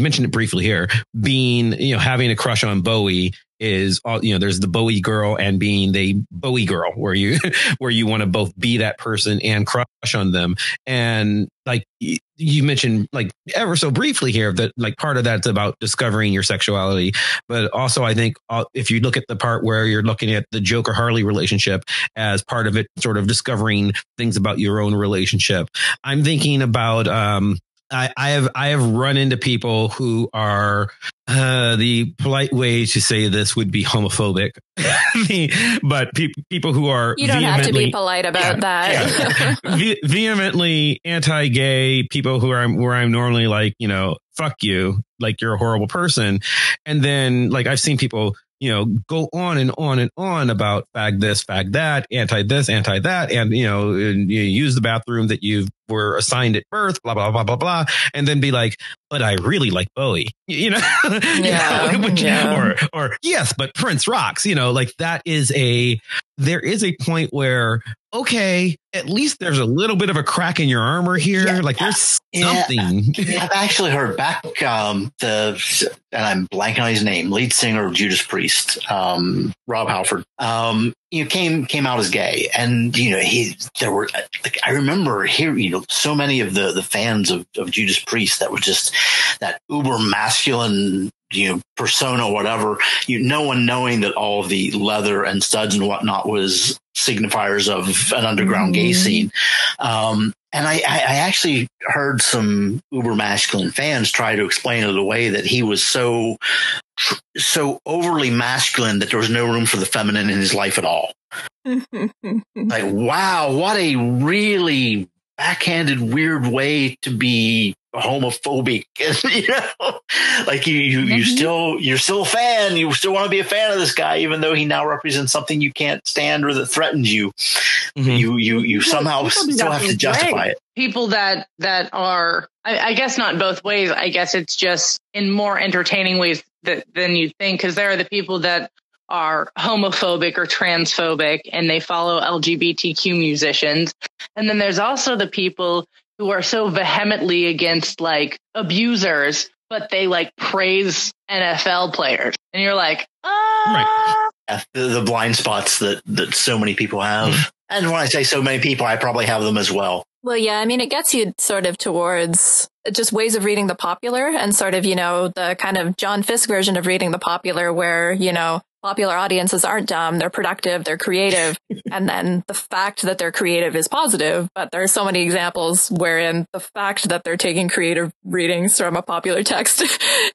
mentioned it briefly here, being, you know, having a crush on Bowie is all, you know, there's the Bowie girl and being the Bowie girl, where you where you want to both be that person and crush on them. And like you mentioned, like, ever so briefly here, that like part of that's about discovering your sexuality, but also I think if you look at the part where you're looking at the Joker Harley relationship as part of it, sort of discovering things about your own relationship, I'm thinking about I have run into people who are, the polite way to say this would be homophobic, but people who are, you don't have to be polite about that. Vehemently anti-gay people where I'm normally like, you know, fuck you, like, you're a horrible person. And then, like, I've seen people, you know, go on and on and on about fag this, fag that, anti this, anti that, and, you know, and you use the bathroom that you were assigned at birth, blah, blah, blah, blah, blah. And then be like, "But I really like Bowie," you know, or "Yes, but Prince rocks," you know, like, that is there is a point where, okay, at least there's a little bit of a crack in your armor here. Yeah, like, there's something. Yeah, I've actually heard back, and I'm blanking on his name, lead singer of Judas Priest, Rob Halford, you know, came out as gay. And, you know, I remember hearing, you know, so many of the fans of Judas Priest that were just that uber masculine, you know, persona, whatever, you know, no one knowing that all of the leather and studs and whatnot was signifiers of an underground gay scene. And I actually heard some uber masculine fans try to explain it away, that he was so overly masculine that there was no room for the feminine in his life at all. Like, wow, what a really backhanded, weird way to be homophobic. You know, like, you're still a fan. You still want to be a fan of this guy, even though he now represents something you can't stand or that threatens you. You somehow still have to justify it. People that are, I guess, not both ways. I guess it's just in more entertaining ways than you think, because there are the people that are homophobic or transphobic and they follow LGBTQ musicians. And then there's also the people who are so vehemently against, like, abusers, but they, like, praise NFL players. And you're like, ah! Right. The blind spots that so many people have. And when I say so many people, I probably have them as well. Well, yeah, I mean, it gets you sort of towards just ways of reading the popular and sort of, you know, the kind of John Fiske version of reading the popular where, you know, popular audiences aren't dumb, they're productive, they're creative. And then the fact that they're creative is positive. But there are so many examples wherein the fact that they're taking creative readings from a popular text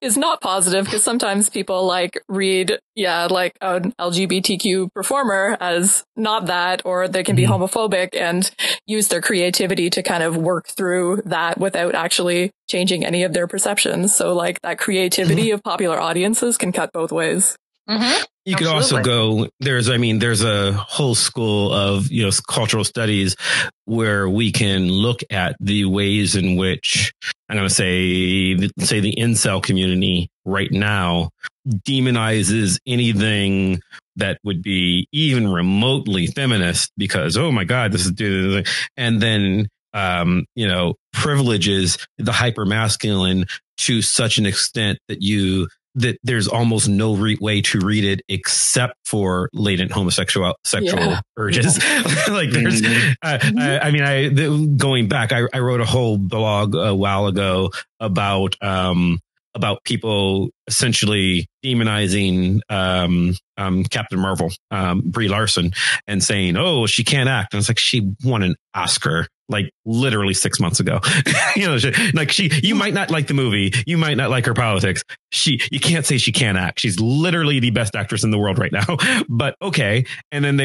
is not positive, because sometimes people like read, like an LGBTQ performer as not that, or they can be homophobic and use their creativity to kind of work through that without actually changing any of their perceptions. So like that creativity of popular audiences can cut both ways. You could also go, there's a whole school of, you know, cultural studies where we can look at the ways in which, I'm going to say the incel community right now demonizes anything that would be even remotely feminist because, oh my God, this is, and then, you know, privileges the hyper masculine to such an extent that that there's almost no way to read it except for latent homosexual urges. Like there's, going back, I wrote a whole blog a while ago about people essentially demonizing Captain Marvel, Brie Larson, and saying, oh, she can't act. And it's like, she won an Oscar like literally 6 months ago. You know, you might not like the movie. You might not like her politics. You can't say she can't act. She's literally the best actress in the world right now, but okay. And then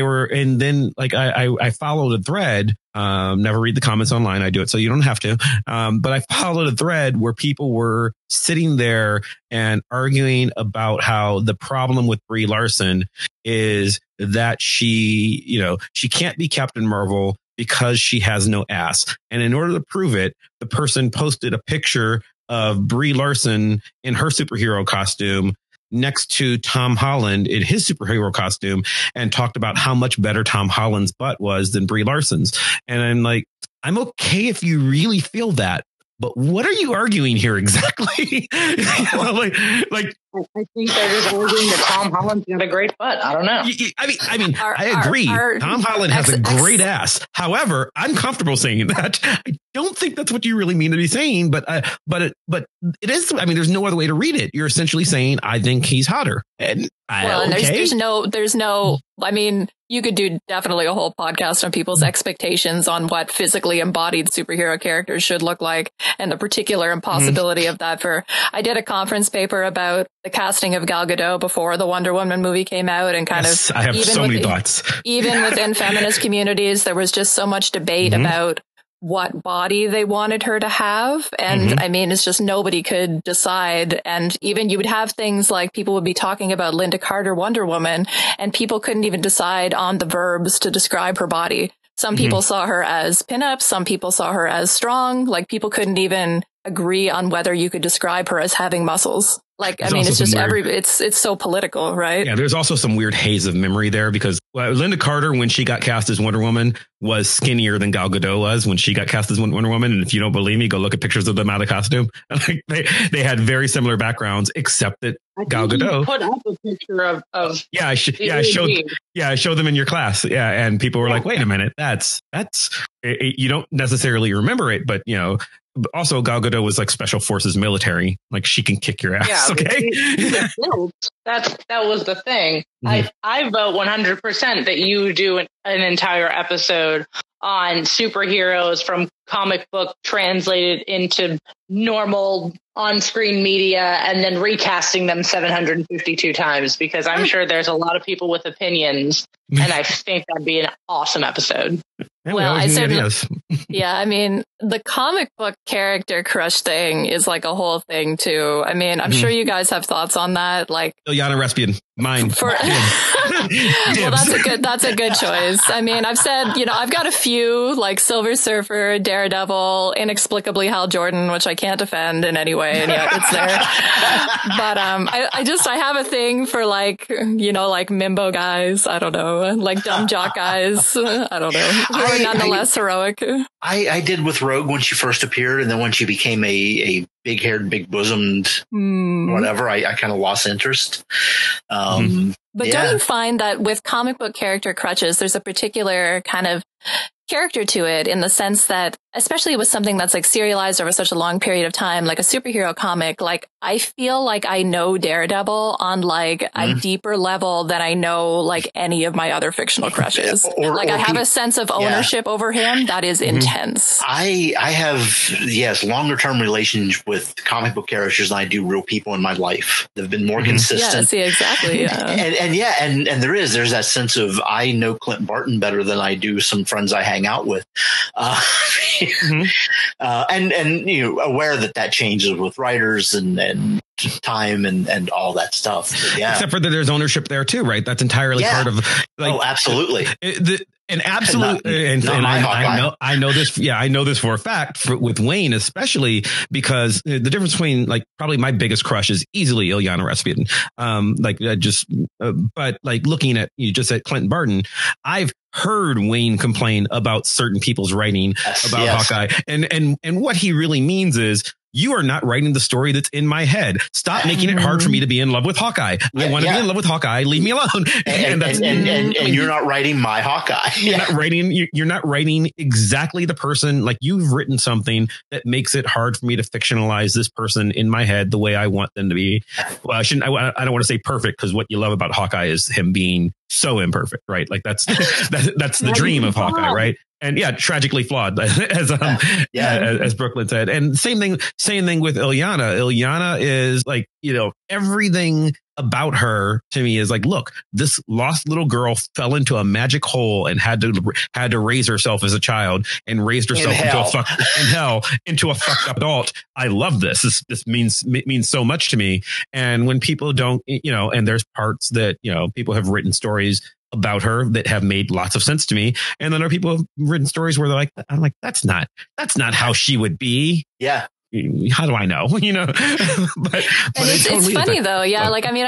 I followed a thread, never read the comments online. I do it so you don't have to. But I followed a thread where people were sitting there and arguing about how the problem with Brie Larson is that she, you know, she can't be Captain Marvel because she has no ass. And in order to prove it, the person posted a picture of Brie Larson in her superhero costume next to Tom Holland in his superhero costume and talked about how much better Tom Holland's butt was than Brie Larson's. And I'm like, I'm okay if you really feel that, but what are you arguing here exactly? I think they're just arguing that Tom Holland's got a great butt. I don't know. I agree. Tom Holland has a great ass. However, I'm comfortable saying that. I don't think that's what you really mean to be saying, but it is. I mean, there's no other way to read it. You're essentially saying, I think he's hotter. You could do definitely a whole podcast on people's expectations on what physically embodied superhero characters should look like, and the particular impossibility of that. I did a conference paper about the casting of Gal Gadot before the Wonder Woman movie came out, and I have so many thoughts. Even within feminist communities, there was just so much debate about what body they wanted her to have. And it's just nobody could decide. And even you would have things like people would be talking about Linda Carter, Wonder Woman, and people couldn't even decide on the verbs to describe her body. Some people saw her as pinup. Some people saw her as strong. Like people couldn't even agree on whether you could describe her as having muscles. Like, it's so political, right? Yeah, there's also some weird haze of memory there because Linda Carter, when she got cast as Wonder Woman, was skinnier than Gal Gadot was when she got cast as Wonder Woman. And if you don't believe me, go look at pictures of them out of costume. Like they had very similar backgrounds, except that Gal Gadot put up a picture of I showed them in your class. Yeah, and people were like, wait a minute, that's you don't necessarily remember it, but you know. Also, Gal Gadot was like special forces military. Like she can kick your ass. Yeah, okay, that was the thing. I vote 100% that you do an entire episode on superheroes from comic book translated into normal on-screen media and then recasting them 752 times, because I'm sure there's a lot of people with opinions, and I think that'd be an awesome episode. Well, I certainly, the comic book character crush thing is like a whole thing too. I mean, I'm sure you guys have thoughts on that. Like Ilyana Rasputin, mine. Well, that's a good choice. I mean, I've said, you know, I've got a few like Silver Surfer, Daredevil, inexplicably Hal Jordan, which I can't defend in any way, and yet it's there. But I have a thing for like, you know, like Mimbo guys. I don't know, like dumb jock guys. I don't know. Nonetheless heroic. I did with Rogue when she first appeared, and then when she became a big haired, big bosomed whatever, I kind of lost interest. But don't you find that with comic book character crutches, there's a particular kind of character to it, in the sense that especially with something that's like serialized over such a long period of time, like a superhero comic, like I feel like I know Daredevil on like a deeper level than I know like any of my other fictional crushes. I have a sense of ownership over him that is intense. I have, longer term relations with comic book characters than I do real people in my life. They've been more consistent. And there's that sense of I know Clint Barton better than I do some friends I hang out with. And you know, aware that changes with writers and time and all that stuff. So, except for that, there's ownership there too, right? That's entirely part of. Like, absolutely. I know this. Yeah, I know this for a fact with Wayne, especially because the difference between like probably my biggest crush is easily Ilyana Rasputin. Looking at at Clint Barton, I've heard Wayne complain about certain people's writing about Hawkeye, and what he really means is, you are not writing the story that's in my head. Stop making it hard for me to be in love with Hawkeye. I want to be in love with Hawkeye. Leave me alone. And you're not writing my Hawkeye. You're not writing exactly the person. Like, you've written something that makes it hard for me to fictionalize this person in my head the way I want them to be. Well, I don't want to say perfect, because what you love about Hawkeye is him being so imperfect, right? Like that's the dream of Hawkeye, right? And tragically flawed, as Brooklyn said. And same thing with Ilyana. Ilyana is like, everything about her to me is like, look, this lost little girl fell into a magic hole and had to raise herself as a child and raised herself into a fucked up adult. I love this. This means so much to me. And when people don't, and there's parts that, people have written stories about her that have made lots of sense to me. And then there are people who've written stories where they're like, I'm like, that's not how she would be. Yeah. How do I know? It's funny though. Yeah. Like, again,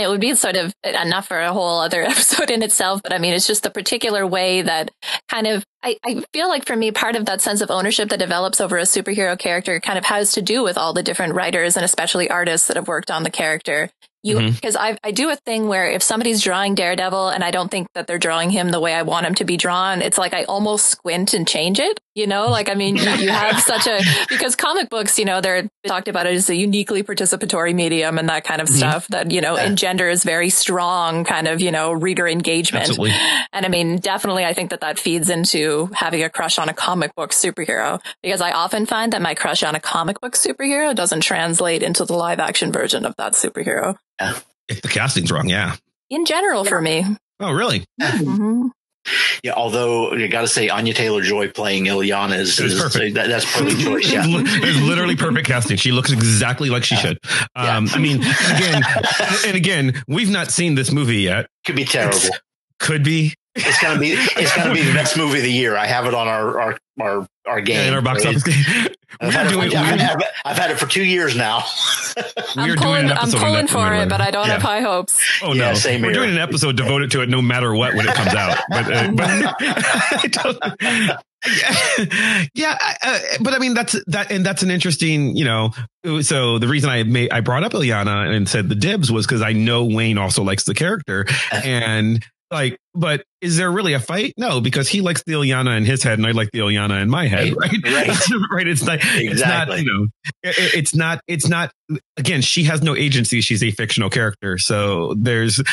it would be sort of enough for a whole other episode in itself. But I mean, it's just the particular way that kind of, I feel like for me, part of that sense of ownership that develops over a superhero character kind of has to do with all the different writers and especially artists that have worked on the character. Because I do a thing where if somebody's drawing Daredevil and I don't think that they're drawing him the way I want him to be drawn, it's like I almost squint and change it. You have such a, because comic books, they're talked about as a uniquely participatory medium and that kind of stuff that, engenders very strong kind of, reader engagement. Absolutely. And I mean, definitely, I think that feeds into having a crush on a comic book superhero, because I often find that my crush on a comic book superhero doesn't translate into the live action version of that superhero. If the casting's wrong, in general for me. Oh, really? Mm-hmm. Yeah, although you got to say Anya Taylor-Joy playing Ilyana is perfect. That's perfect choice. Yeah, it's literally perfect casting. She looks exactly like she should. I mean, again, we've not seen this movie yet. Could be terrible. It's gonna be the next movie of the year. I have it on our game. Yeah, in our box office game. I've had it for 2 years now. I'm pulling for it, but I don't have high hopes. Oh no! We're doing an episode devoted to it, no matter what, when it comes out. But but I mean that's an interesting, So the reason I brought up Ilyana and said the dibs was because I know Wayne also likes the character and. But is there really a fight? No, because he likes the Ilyana in his head and I like the Ilyana in my head. Right. It's not, again, she has no agency. She's a fictional character. So the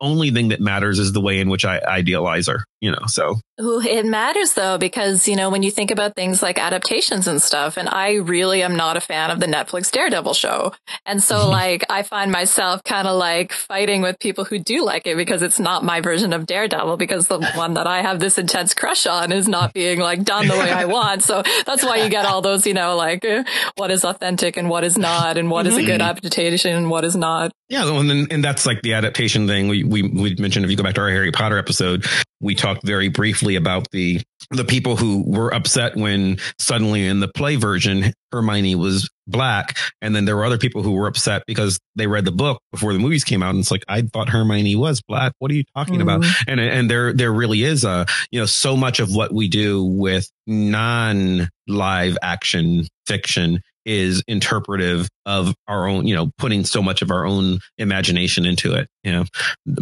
only thing that matters is the way in which I idealize her, It matters though, because, when you think about things like adaptations and stuff, and I really am not a fan of the Netflix Daredevil show. And so I find myself kind of fighting with people who do like it because it's not my version of Daredevil, because the one that I have this intense crush on is not being done the way I want. So that's why you get all those, what is authentic and what is not, and what is a good adaptation and what is not. Yeah, and that's the adaptation thing we mentioned. If you go back to our Harry Potter episode, we talked very briefly about the people who were upset when suddenly in the play version Hermione was black, and then there were other people who were upset because they read the book before the movies came out, and it's like, I thought Hermione was black, what are you talking about? And there really is a so much of what we do with non-live action fiction is interpretive of our own, putting so much of our own imagination into it. I'm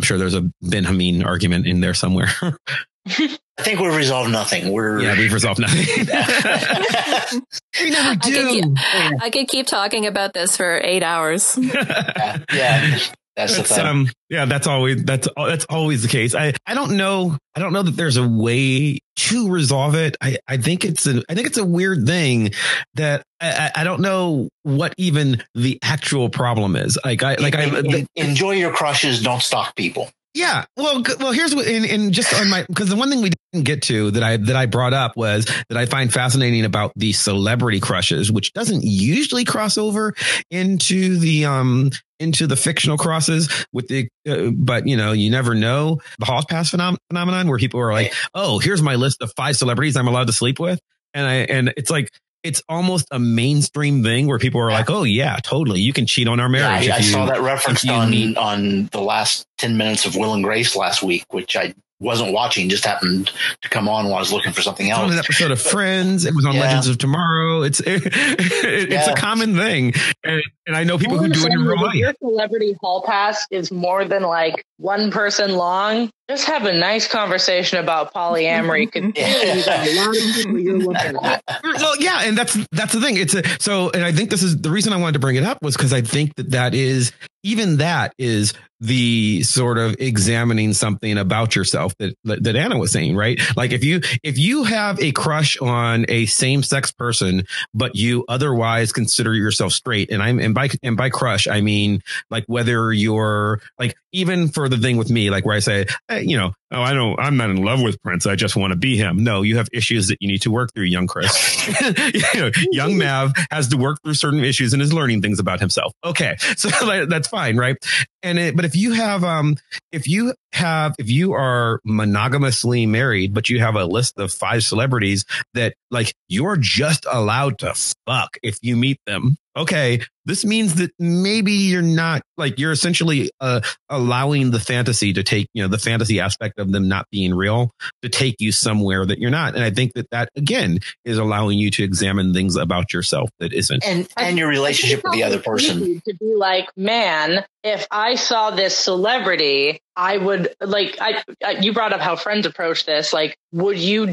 sure there's a Ben Hameen argument in there somewhere. I think we've resolved nothing. We've resolved nothing. We never do. I could keep talking about this for 8 hours. Yeah. That's the thing. That's always the case. I don't know that there's a way to resolve it. I think it's a weird thing that I don't know what even the actual problem is. Enjoy your crushes. Don't stalk people. Yeah. Well, here's what, and just on my, because the one thing we didn't get to that I brought up was that I find fascinating about the celebrity crushes, which doesn't usually cross over into the fictional crosses with the, but you know, you never know, the hall pass phenomenon where people are like, oh, here's my list of 5 celebrities I'm allowed to sleep with. And it's like, it's almost a mainstream thing where people are like, oh yeah, totally. You can cheat on our marriage. Yeah, I saw that referenced on the last 10 minutes of Will and Grace last week, which I wasn't watching, just happened to come on while I was looking for something else. It was on an episode of Friends. It was on Legends of Tomorrow. It's a common thing. And I know people who do it in real life. Your celebrity hall pass is more than like one person long. Just have a nice conversation about polyamory. Well, yeah, and that's the thing. And I think this is the reason I wanted to bring it up was because I think that is the sort of examining something about yourself that Anna was saying, right? Like if you have a crush on a same-sex person, but you otherwise consider yourself straight, and by crush I mean like whether you're like even for the thing with me, like where I say. You know, oh, I'm not in love with Prince. I just want to be him. No, you have issues that you need to work through, young Chris. Young Mav has to work through certain issues and is learning things about himself. Okay, so that's fine, right? But if you are monogamously married, but you have a list of 5 celebrities that like you're just allowed to fuck if you meet them. Okay, this means that maybe you're not like you're essentially allowing the fantasy to take, you know, the fantasy aspect of them not being real to take you somewhere that you're not. And I think that again is allowing you to examine things about yourself that isn't. And your relationship with the other person. To be like, man, if I saw this celebrity, I would like you brought up how friends approach this. Like, would you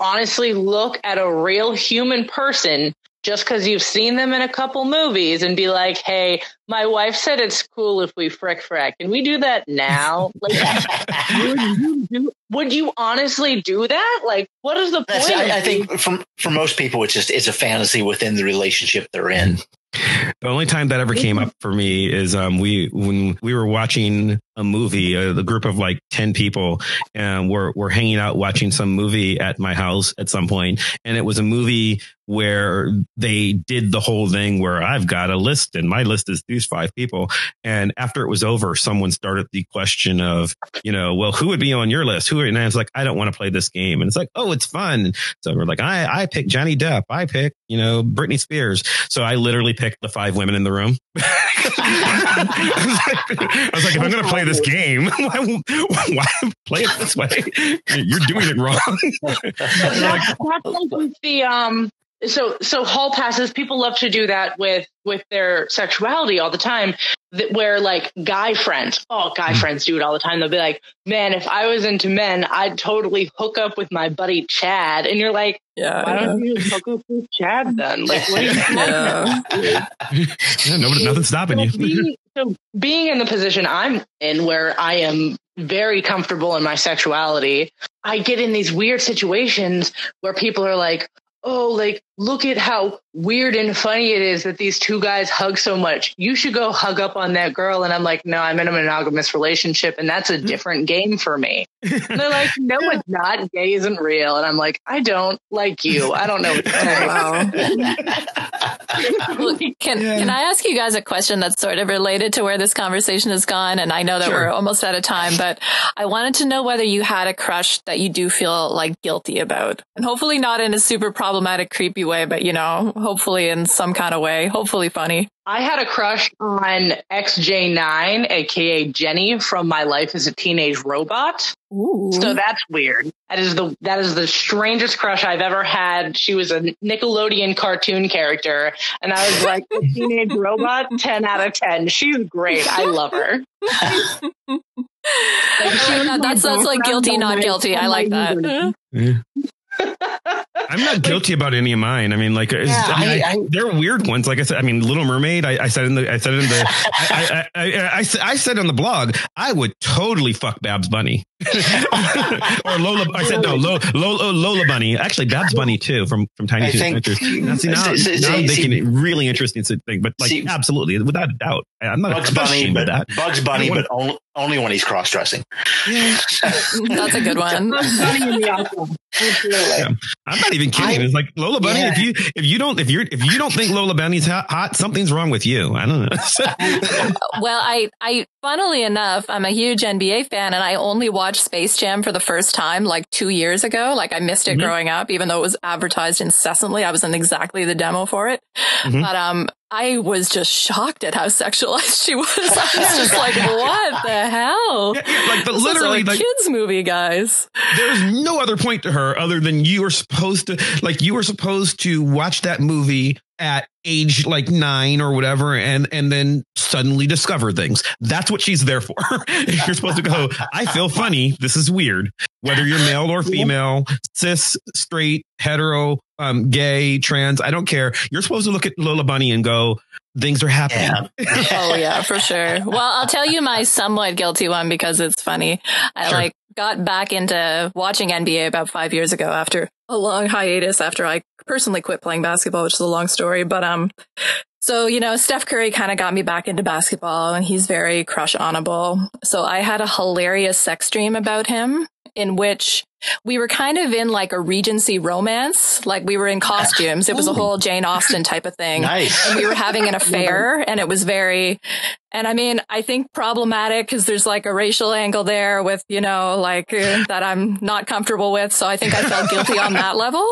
honestly look at a real human person just because you've seen them in a couple movies and be like, hey, my wife said it's cool if we frick. Can we do that now? Would you honestly do that? Like, what is the point? I think for most people, it's a fantasy within the relationship they're in. The only time that ever came up for me is when we were watching a movie, the group of like 10 people, and we're hanging out watching some movie at my house at some point. And it was a movie where they did the whole thing where I've got a list and my list is these 5 people. And after it was over, someone started the question of, you know, well, who would be on your list? And I was like, I don't want to play this game. And it's like, oh, it's fun. So we're like, I pick Johnny Depp. I pick, you know, Britney Spears. So I literally picked the 5 women in the room. I was like, if I'm going to play this game, why play it this way? You're doing it wrong. That's like the so hall passes. People love to do that with their sexuality all the time. Where like guy friends do it all the time. They'll be like, man, if I was into men, I'd totally hook up with my buddy Chad. And you're like, why don't you hook up with Chad then? Like, what are you nothing's stopping you. Being in the position I'm in where I am very comfortable in my sexuality, I get in these weird situations where people are like, oh, like, look at how weird and funny it is that these 2 guys hug so much. You should go hug up on that girl. And I'm like, no, I'm in a monogamous relationship and that's a different game for me. And they're like, no, it's not. Gay isn't real. And I'm like, I don't like you. I don't know. Well, can I ask you guys a question that's sort of related to where this conversation has gone? And I know that we're almost out of time, but I wanted to know whether you had a crush that you do feel like guilty about, and hopefully not in a super problematic, creepy way, but you know, hopefully in some kind of way, hopefully funny. I had a crush on XJ9, aka Jenny from My Life as a Teenage Robot. Ooh. So that's weird. That is the strangest crush I've ever had. She was a Nickelodeon cartoon character, and I was like, a teenage robot, 10 out of 10. She's great. I love her. Like, that's like guilty, not guilty. I like that. Yeah. I'm not guilty about any of mine. I mean, like, they're weird ones. Like I said, I mean, Little Mermaid. I said on the blog, I would totally fuck Babs Bunny or Lola. I said no, Lola Bunny. Actually, Babs Bunny too from Tiny Toon Adventures. Now making it really interesting thing, but like absolutely without a doubt, I'm not Bugs Bunny, but only when he's cross dressing. Yeah. That's a good one. Yeah. I'm not even kidding. It's like Lola Bunny. Yeah. If you don't think Lola Bunny's hot, something's wrong with you. I don't know. Well, I funnily enough, I'm a huge NBA fan, and I only watched Space Jam for the first time like 2 years ago. Like I missed it growing up, even though it was advertised incessantly. I was in exactly the demo for it, but I was just shocked at how sexualized she was. I was just like, what the hell? Yeah, like, but this literally, is a kids movie, guys. There's no other point to her other than you were supposed to watch that movie at age like 9 or whatever, and then suddenly discover things. That's what she's there for. You're supposed to go, I feel funny. This is weird. Whether you're male or female, cis, straight, hetero, gay, trans, I don't care. You're supposed to look at Lola Bunny and go, things are happening. Yeah. Oh yeah, for sure. Well, I'll tell you my somewhat guilty one because it's funny. I got back into watching NBA about 5 years ago after a long hiatus, after I personally quit playing basketball, which is a long story. But so, you know, Steph Curry kind of got me back into basketball, and he's very crush honorable. So I had a hilarious sex dream about him, in which we were kind of in like a Regency romance. Like we were in costumes. It was a whole Jane Austen type of thing. Nice. And we were having an affair, and it was very, and I mean, I think problematic because there's like a racial angle there with, you know, like that I'm not comfortable with. So I think I felt guilty on that level.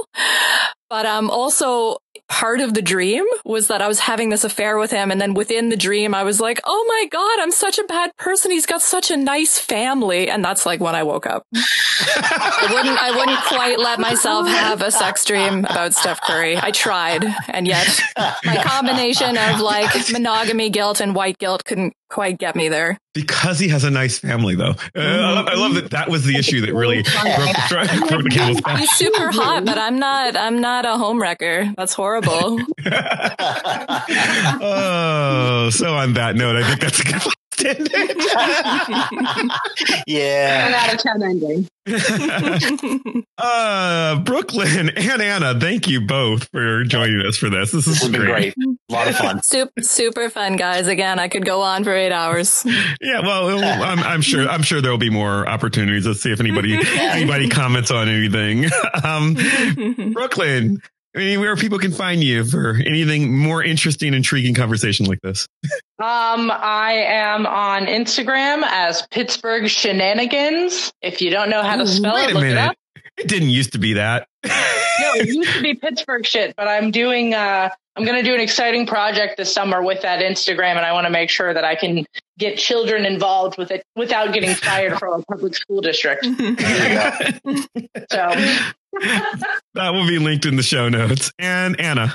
But also part of the dream was that I was having this affair with him. And then within the dream, I was like, oh my God, I'm such a bad person. He's got such a nice family. And that's like when I woke up. I wouldn't quite let myself have a sex dream about Steph Curry. I tried. And yet my combination of like monogamy guilt and white guilt couldn't quite get me there. Because he has a nice family, though. I love that. That was the issue that really broke the camel's back. He's super hot, but I'm not a homewrecker. That's horrible. Oh, so on that note, I think that's a good one. Yeah. 1 out of 10 ending. Brooklyn and Anna, thank you both for joining us for this. This has been great. A lot of fun. Super fun, guys. Again, I could go on for 8 hours. Yeah, well, I'm sure there'll be more opportunities. Let's see if anybody comments on anything. Brooklyn, where people can find you for anything more interesting, intriguing conversation like this. I am on Instagram as Pittsburgh Shenanigans. If you don't know how to spell it, look it up. It didn't used to be that. No, it used to be Pittsburgh shit, but I'm going to do an exciting project this summer with that Instagram, and I want to make sure that I can get children involved with it without getting fired from a public school district. There you go. So... That will be linked in the show notes. And Anna,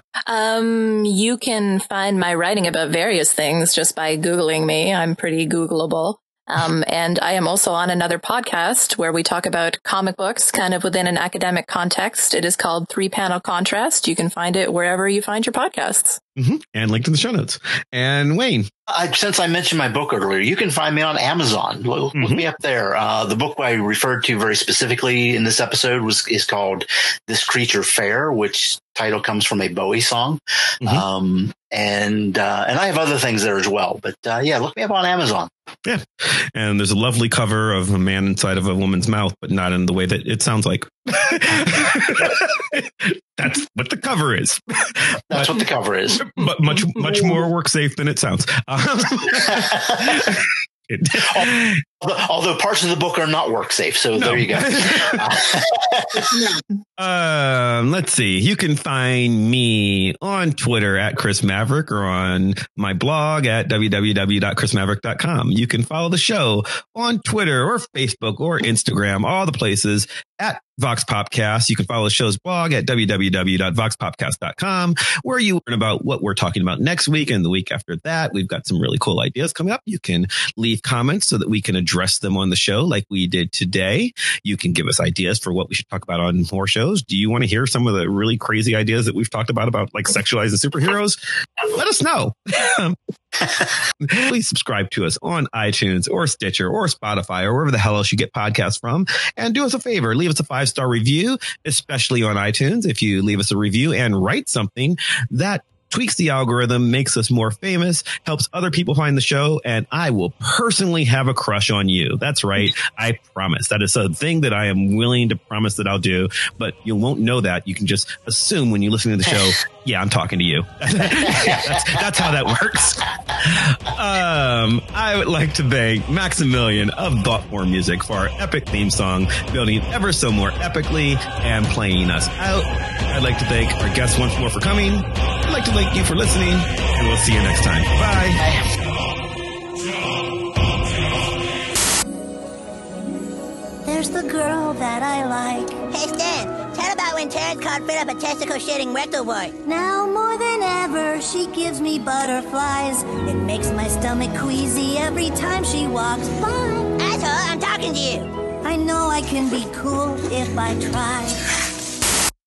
you can find my writing about various things just by Googling me. I'm pretty Googleable. And I am also on another podcast where we talk about comic books kind of within an academic context. It is called 3 Panel Contrast. You can find it wherever you find your podcasts. Mm-hmm. And linked in the show notes. And Wayne. Since I mentioned my book earlier, you can find me on Amazon. Look me up there. The book I referred to very specifically in this episode is called This Creature Fair, which title comes from a Bowie song. And I have other things there as well. But yeah, look me up on Amazon. Yeah. And there's a lovely cover of a man inside of a woman's mouth, but not in the way that it sounds like. That's what the cover is. That's what the cover is. But much more work safe than it sounds. Although parts of the book are not work safe. So there you go. Let's see. You can find me on Twitter at Chris Maverick or on my blog at www.chrismaverick.com. You can follow the show on Twitter or Facebook or Instagram, all the places at Vox Popcast. You can follow the show's blog at www.voxpopcast.com, where you learn about what we're talking about next week and the week after that. We've got some really cool ideas coming up. You can leave comments so that we can address address them on the show like we did today. You can give us ideas for what we should talk about on more shows. Do you want to hear some of the really crazy ideas that we've talked about like sexualizing superheroes? Let us know. Please subscribe to us on iTunes or Stitcher or Spotify or wherever the hell else you get podcasts from. And do us a favor. Leave us a 5-star review, especially on iTunes. If you leave us a review and write something that tweaks the algorithm, makes us more famous, helps other people find the show, and I will personally have a crush on you. That's right. I promise. That is a thing that I am willing to promise that I'll do, but you won't know that. You can just assume when you listen to the show, yeah, I'm talking to you. That's how that works. I would like to thank Maximilian of Thoughtform Music for our epic theme song, building ever so more epically and playing us out. I'd like to thank our guests once more for coming. I'd like to thank you for listening, and we'll see you next time. Bye. There's the girl that I like. Hey, Stan, tell about when Terrence caught fit up a testicle-shitting rectal boy. Now more than ever, she gives me butterflies. It makes my stomach queasy every time she walks by. Asshole, I'm talking to you. I know I can be cool if I try.